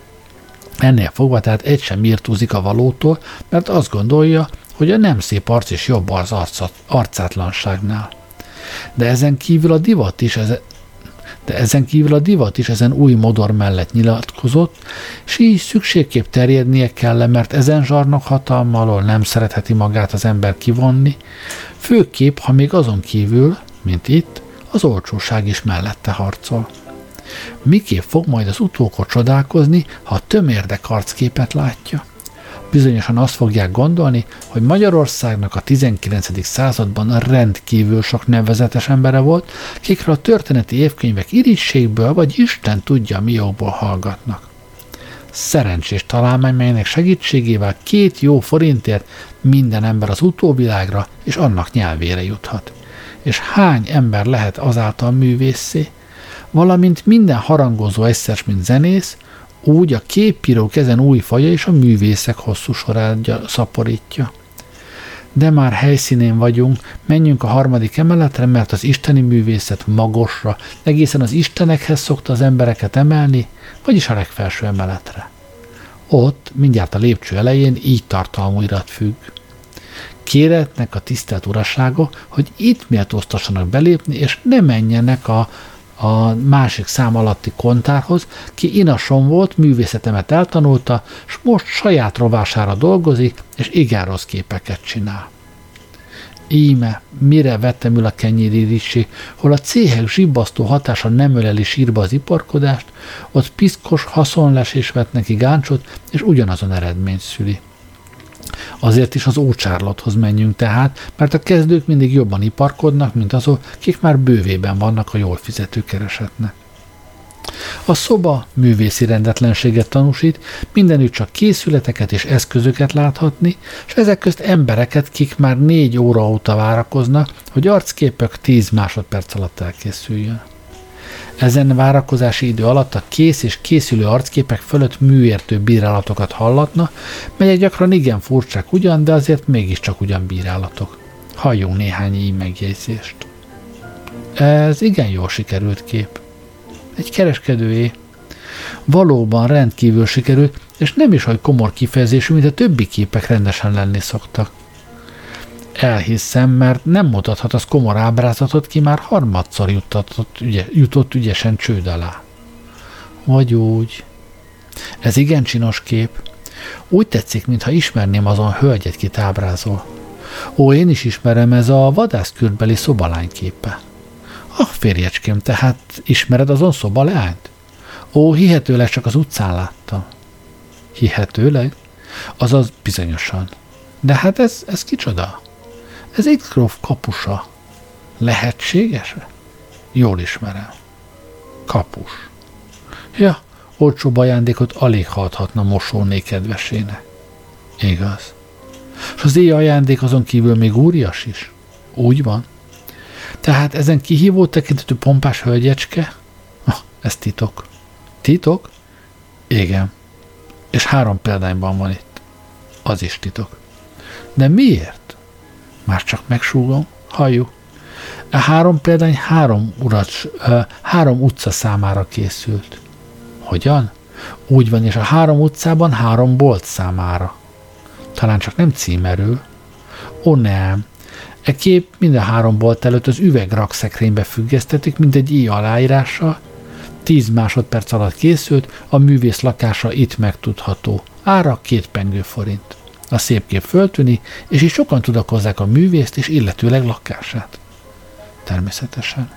Ennél fogva tehát egy sem írtózik a valótól, mert azt gondolja, hogy a nem szép arc is jobb az arcat, arcátlanságnál. De ezen kívül a divat is ezen, de ezen kívül a divat is ezen új modor mellett nyilatkozott, s így szükségképp terjednie kell, mert ezen zsarnok hatalma alól nem szeretheti magát az ember kivonni, főképp, ha még azon kívül, mint itt, az olcsóság is mellette harcol. Miképp fog majd az utókor csodálkozni, ha a tömérdek arcképet látja? Bizonyosan azt fogják gondolni, hogy Magyarországnak a tizenkilencedik században rendkívül sok nevezetes embere volt, kikről a történeti évkönyvek irigységből vagy Isten tudja mi jóból hallgatnak. Szerencsés találmány, melynek segítségével két jó forintért minden ember az utóvilágra és annak nyelvére juthat. És hány ember lehet azáltal művészé? Valamint minden harangozó egyszer, mint zenész, úgy a képírók ezen új faja és a művészek hosszú sorát szaporítja. De már helyszínén vagyunk, menjünk a harmadik emeletre, mert az isteni művészet magasra, egészen az istenekhez szokta az embereket emelni, vagyis a legfelső emeletre. Ott, mindjárt a lépcső elején, így tartalmú irat függ. Kéretnek a tisztelt urasága, hogy itt méltóztassanak belépni, és ne menjenek a a másik szám alatti kontárhoz, ki inason volt, művészetemet eltanulta, s most saját rovására dolgozik, és igen rossz képeket csinál. Íme, mire vettem ül a kenyérírítsi, hol a céhek zsibbasztó hatása nem öleli sírba az iparkodást, ott piszkos haszonlesés vett neki gáncsot, és ugyanazon eredményt szüli. Azért is az ócsárlathoz menjünk tehát, mert a kezdők mindig jobban iparkodnak, mint azok, kik már bővében vannak a jól fizető keresetnek. A szoba művészi rendetlenséget tanúsít, mindenütt csak készületeket és eszközöket láthatni, és ezek közt embereket, kik már négy óra óta várakoznak, hogy arcképek tíz másodperc alatt elkészüljön. Ezen várakozási idő alatt a kész és készülő arcképek fölött műértő bírálatokat hallatna, melyek gyakran igen furcsák ugyan, de azért mégiscsak ugyan bírálatok. Halljunk néhány így megjegyzést. Ez igen jól sikerült kép. Egy kereskedőé. Valóban rendkívül sikerült, és nem is olyan komor kifejezésű, mint a többi képek rendesen lenni szoktak. Elhiszem, mert nem mutathat az komor ábrázatot, ki már harmadszor jutott, ügyes, jutott ügyesen csőd alá. Vagy úgy. Ez igen csinos kép. Úgy tetszik, mintha ismerném azon hölgyet, kit ábrázol. Ó, én is ismerem, ez a vadászkürtbeli szobalány képe. Ah, férjecském, tehát ismered azon szobaleányt? Ó, hihetőleg csak az utcán láttam. Hihetőleg? Azaz bizonyosan. De hát ez, ez kicsoda? Ez X-gróf kapusa. Lehetséges? Jól ismerem. Kapus. Ja, olcsóbb ajándékot alig hathatna mosóné kedvesének. Igaz. S az éj ajándék azon kívül még óriás is? Úgy van. Tehát ezen kihívó tekintetű pompás hölgyecske? Ah, ez titok. Titok? Igen. És három példányban van itt. Az is titok. De miért? Már csak megsúgom. Halljuk. A három példány három, uracs, három utca számára készült. Hogyan? Úgy van, és a három utcában három bolt számára. Talán csak nem címerül. Ó, nem. E kép minden három bolt előtt az üvegrakszekrénybe függesztetik, mint egy íj aláírással. Tíz másodperc alatt készült, a művész lakása itt megtudható. Ára két pengő forint. A szép kép föltűni, és így sokan tudakozzák a művészt és illetőleg lakását. Természetesen.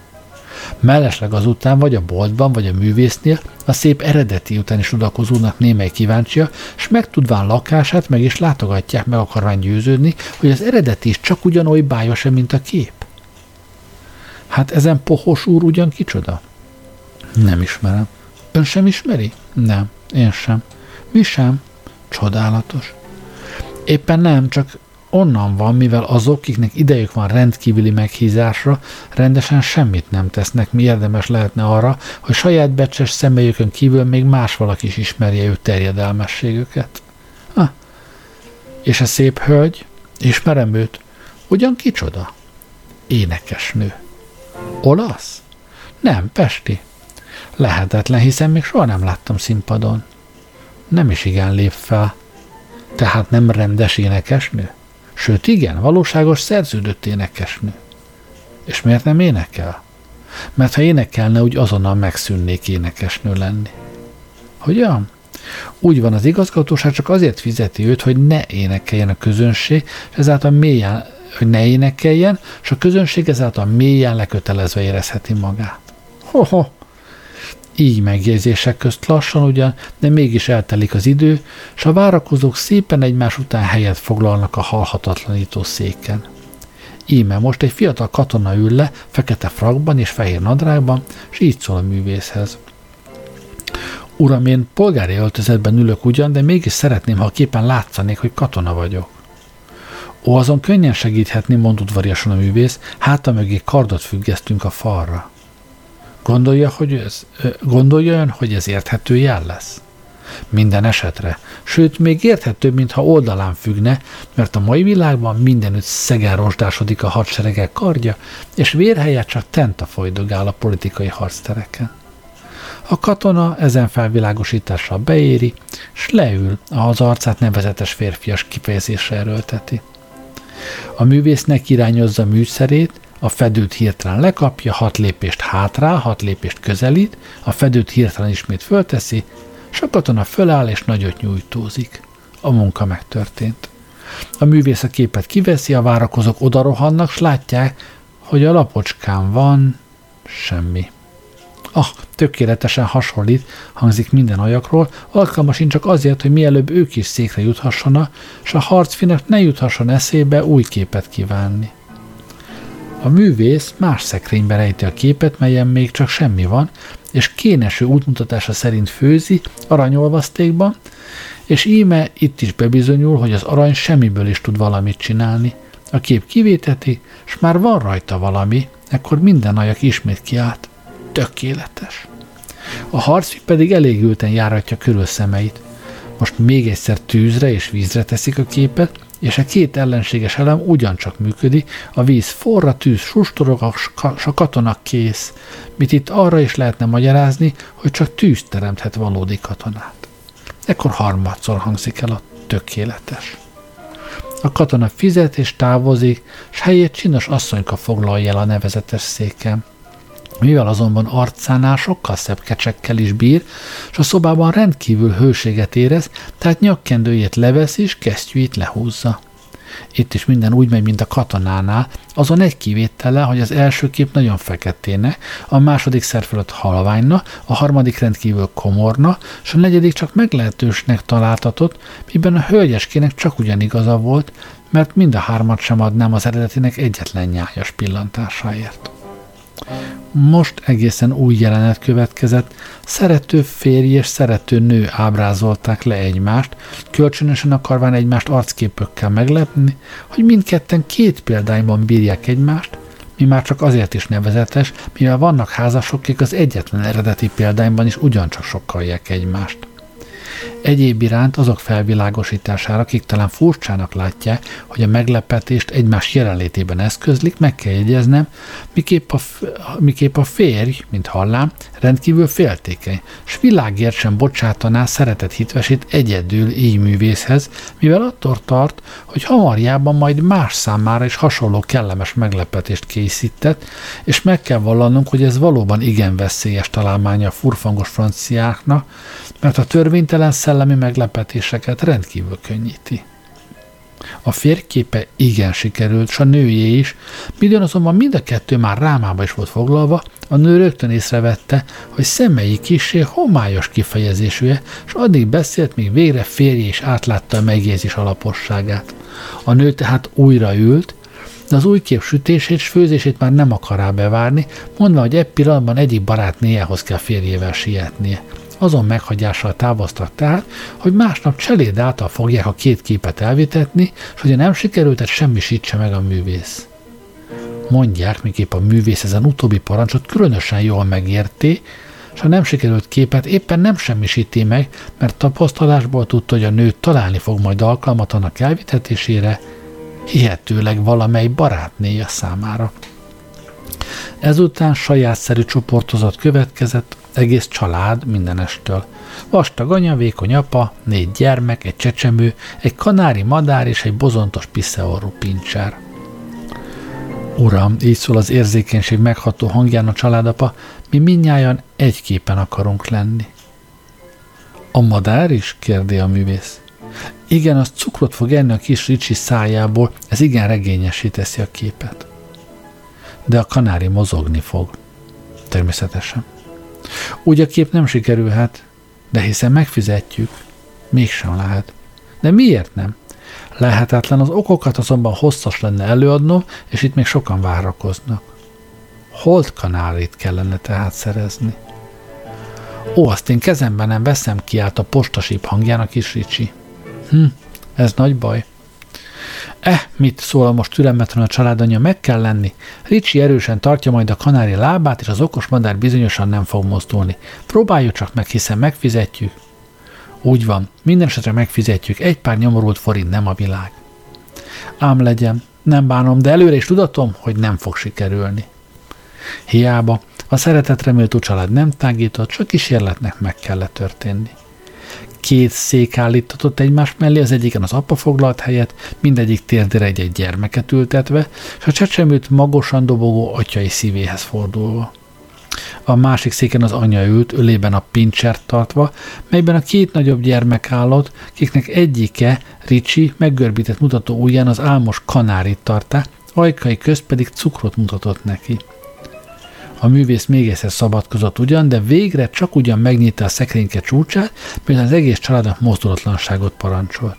Mellesleg azután vagy a boltban, vagy a művésznél a szép eredeti után is tudakozónak némely kíváncsia, s megtudván lakását meg is látogatják, meg akarván győződni, hogy az eredeti is csak ugyanoly bájos-e, mint a kép. Hát ezen pohos úr ugyan kicsoda? Nem ismerem. Ön sem ismeri? Nem, én sem. Mi sem? Csodálatos. Éppen nem, csak onnan van, mivel azok, akiknek idejük van rendkívüli meghízásra, rendesen semmit nem tesznek, mi érdemes lehetne arra, hogy saját becses személyükön kívül még más valaki is ismerje ő terjedelmességüket. Ha. És a szép hölgy? Ismerem őt. Ugyan kicsoda? Énekesnő. Olasz? Nem, pesti. Lehetetlen, hiszen még soha nem láttam színpadon. Nem is igen lép fel. Tehát nem rendes énekesnő? Sőt, igen, valóságos szerződött énekesnő. És miért nem énekel? Mert ha énekelne, úgy azonnal megszűnnék énekesnő lenni. Hogyan? Úgy van, az igazgatóság csak azért fizeti őt, hogy ne énekeljen a közönség, és ezáltal mélyen, hogy ne énekeljen, és a közönség ezáltal mélyen lekötelezve érezheti magát. Ho-ho! Így megjegyzések közt lassan ugyan, de mégis eltelik az idő, s a várakozók szépen egymás után helyet foglalnak a halhatatlanító széken. Íme most egy fiatal katona ül le, fekete frakban és fehér nadrágban, s így szól a művészhez. Uram, én polgári öltözetben ülök ugyan, de mégis szeretném, ha képen látszanék, hogy katona vagyok. Ó, azon könnyen segíthetném, mond udvariasan a művész, háta mögé kardot függesztünk a falra. Gondolja, hogy ez, gondolja ön, hogy ez érthető jel lesz? Minden esetre. Sőt, még érthetőbb, mintha oldalán függne, mert a mai világban mindenütt szegen rozsdásodik a hadseregek kardja, és vérhelyett csak tenta folydogál a politikai harctereken. A katona ezen felvilágosítással beéri, s leül, az arcát nevezetes férfias kifejezésre erőlteti. A művésznek irányozza műszerét, a fedőt hirtelen lekapja, hat lépést hátrál, hat lépést közelít, a fedőt hirtelen ismét fölteszi, s a katona föláll és nagyot nyújtózik. A munka megtörtént. A művész a képet kiveszi, a várakozók odarohannak, s látják, hogy a lapocskán van semmi. Ah, tökéletesen hasonlít, hangzik minden ajakról, alkalmasint csak azért, hogy mielőbb ők is székre juthassanak, s a harcfinak ne juthasson eszébe új képet kívánni. A művész más szekrénybe rejti a képet, melyen még csak semmi van, és kéneső útmutatása szerint főzi aranyolvasztékban, és íme itt is bebizonyul, hogy az arany semmiből is tud valamit csinálni. A kép kivéteti, s már van rajta valami, ekkor minden ajak ismét kiállt. Tökéletes! A harcfik pedig elégülten járatja körül szemeit. Most még egyszer tűzre és vízre teszik a képet, és a két ellenséges elem ugyancsak működik, a víz forra, tűz sustorog, a katona kész, mit itt arra is lehetne magyarázni, hogy csak tűz teremthet valódi katonát. Ekkor harmadszor hangzik el a tökéletes. A katona fizet és távozik, s helyét csinos asszonyka foglalja el a nevezetes széken. mivel azonban arcánál sokkal szebb kecsekkel is bír, és a szobában rendkívül hőséget érez, tehát nyakkendőjét leveszi és kesztyűjét lehúzza. Itt is minden úgy megy, mint a katonánál, azon egy kivétellel, hogy az első kép nagyon feketéne, a második szer fölött halványna, a harmadik rendkívül komorna, és a negyedik csak meglehetősnek találtatott, miben a hölgyeskének csak ugyanigaza volt, mert mind a hármat sem adnám az eredetinek egyetlen nyájas pillantásáért. Most egészen új jelenet következett, szerető férj és szerető nő ábrázolták le egymást, kölcsönösen akarván egymást arcképökkel meglepni, hogy mindketten két példányban bírják egymást, mi már csak azért is nevezetes, mivel vannak házasok, akik az egyetlen eredeti példányban is ugyancsak sokkalják egymást. Egyéb iránt azok felvilágosítására, akik talán furcsának látják, hogy a meglepetést egymás jelenlétében eszközlik, meg kell jegyeznem, miképp a, miképp a férj, mint hallám, rendkívül féltékeny, s világért sem bocsátaná szeretett hitvesét egyedül így művészhez, mivel attól tart, hogy hamarjában majd más számára is hasonló kellemes meglepetést készített, és meg kell vallanunk, hogy ez valóban igen veszélyes találmánya a furfangos franciáknak, mert a törvénytelen szellemi meglepetéseket rendkívül könnyíti. A férj képe igen sikerült, s a nőjé is, midőn azonban mind a kettő már rámába is volt foglalva, a nő rögtön észrevette, hogy szemei kissé homályos kifejezésűe, s addig beszélt, míg végre férje is átlátta a megjegyzés alaposságát. A nő tehát újra ült, de az új kép sütését és főzését már nem akará bevárni, mondva, hogy ebb pillanatban egyik barátnéjához kell férjével sietnie. Azon meghagyással távoztak tehát, hogy másnap cseléd által fogják a két képet elvitetni, és hogyha nem sikerült, tehát semmisítse meg a művész. Mondják, miképp a művész ezen utóbbi parancsot különösen jól megérti, és ha nem sikerült képet éppen nem semmisíti meg, mert tapasztalásból tudta, hogy a nő találni fog majd alkalmat annak elvitetésére, hihetőleg valamely barátnéja számára. Ezután sajátszerű csoportozat következett, egész család mindenestől. Vastag anya, vékony apa, négy gyermek, egy csecsemő, egy kanári madár és egy bozontos piszeorrú pincsér. Uram, így szól az érzékenység megható hangján a családapa, mi mindnyájan egy képen akarunk lenni. A madár is? Kérdi a művész. Igen, az cukrot fog enni a kis Ricsi szájából, ez igen regényessé teszi a képet. De a kanári mozogni fog. Természetesen. Úgy a kép nem sikerülhet, de hiszen megfizetjük, mégsem lehet. De miért nem? Lehetetlen, az okokat azonban hosszas lenne előadnom, és itt még sokan várakoznak. Holt kanárit kellene tehát szerezni. Ó, azt én kezemben nem veszem, kiált a postasíp hangján a kis Ricsi. Hm, ez nagy baj. Eh, mit szól a most türelmetlen a családanya, meg kell lenni. Ricsi erősen tartja majd a kanári lábát, és az okos madár bizonyosan nem fog mozdulni. Próbáljuk csak meg, hiszen megfizetjük. Úgy van, minden esetre megfizetjük, egy pár nyomorult forint nem a világ. Ám legyen, nem bánom, de előre is tudatom, hogy nem fog sikerülni. Hiába, a szeretetre méltó család nem tágított, csak kísérletnek meg kellett történni. Két szék állítatott egymás mellé, az egyiken az apa foglalt helyet, mindegyik térdére egy-egy gyermeket ültetve, és a csecsemőt magosan dobogó atyai szívéhez fordulva. A másik széken az anya ült, ölében a pincsert tartva, melyben a két nagyobb gyermek állott, kiknek egyike, Ricsi, meggörbített mutató ujján az álmos kanárit tartá, ajkai közt pedig cukrot mutatott neki. A művész még egyszer szabadkozott ugyan, de végre csak ugyan megnyitja a szekrényke csúcsát, mivel az egész családnak mozdulatlanságot parancsolt.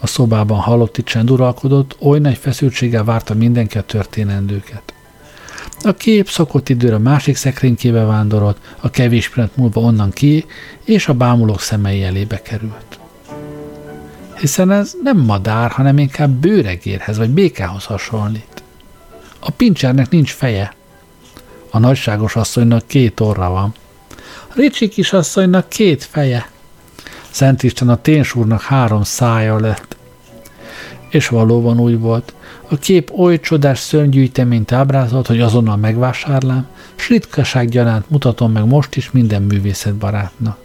A szobában halotti csend uralkodott, oly nagy feszültséggel várta mindenki a történendőket. A kép szokott időre másik szekrénykébe vándorolt, a kevés pillanat múlva onnan ki, és a bámulók szemei elébe került. Hiszen ez nem madár, hanem inkább bőregérhez vagy békához hasonlít. A pincsernek nincs feje. A nagyságos asszonynak két orra van. A Ricsi kisasszonynak két feje. Szentisten, a ténsúrnak három szája lett. És valóban úgy volt. A kép oly csodás szörnygyűjteményt ábrázolt, hogy azonnal megvásárlám, s ritkaság gyanánt mutatom meg most is minden művészetbarátnak.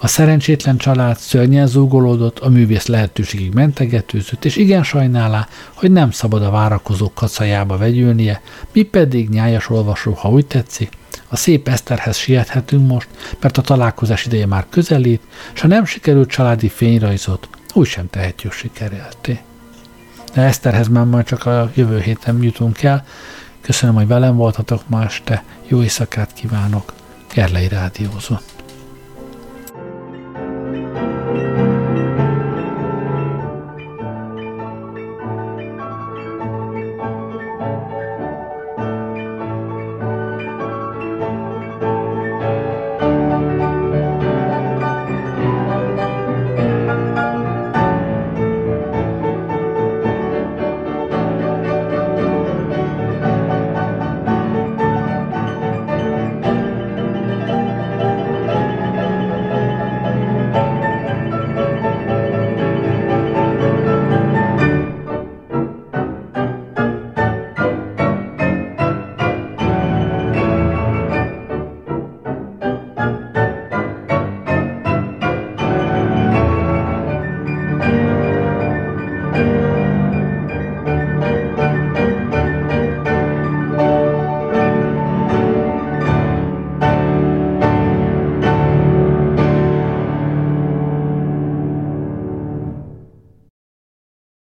A szerencsétlen család szörnyen zúgolódott, a művész lehetőségig mentegetőzött, és igen sajnálá, hogy nem szabad a várakozók kacajába vegyülnie, mi pedig, nyájas olvasó, ha úgy tetszik, a szép Eszterhez siethetünk most, mert a találkozás ideje már közelít, s ha nem sikerült családi fényrajzot, úgy sem tehetjük sikerelté. De Eszterhez már majd csak a jövő héten jutunk el. Köszönöm, hogy velem voltatok ma este, jó éjszakát kívánok, Gerlei rádiózó.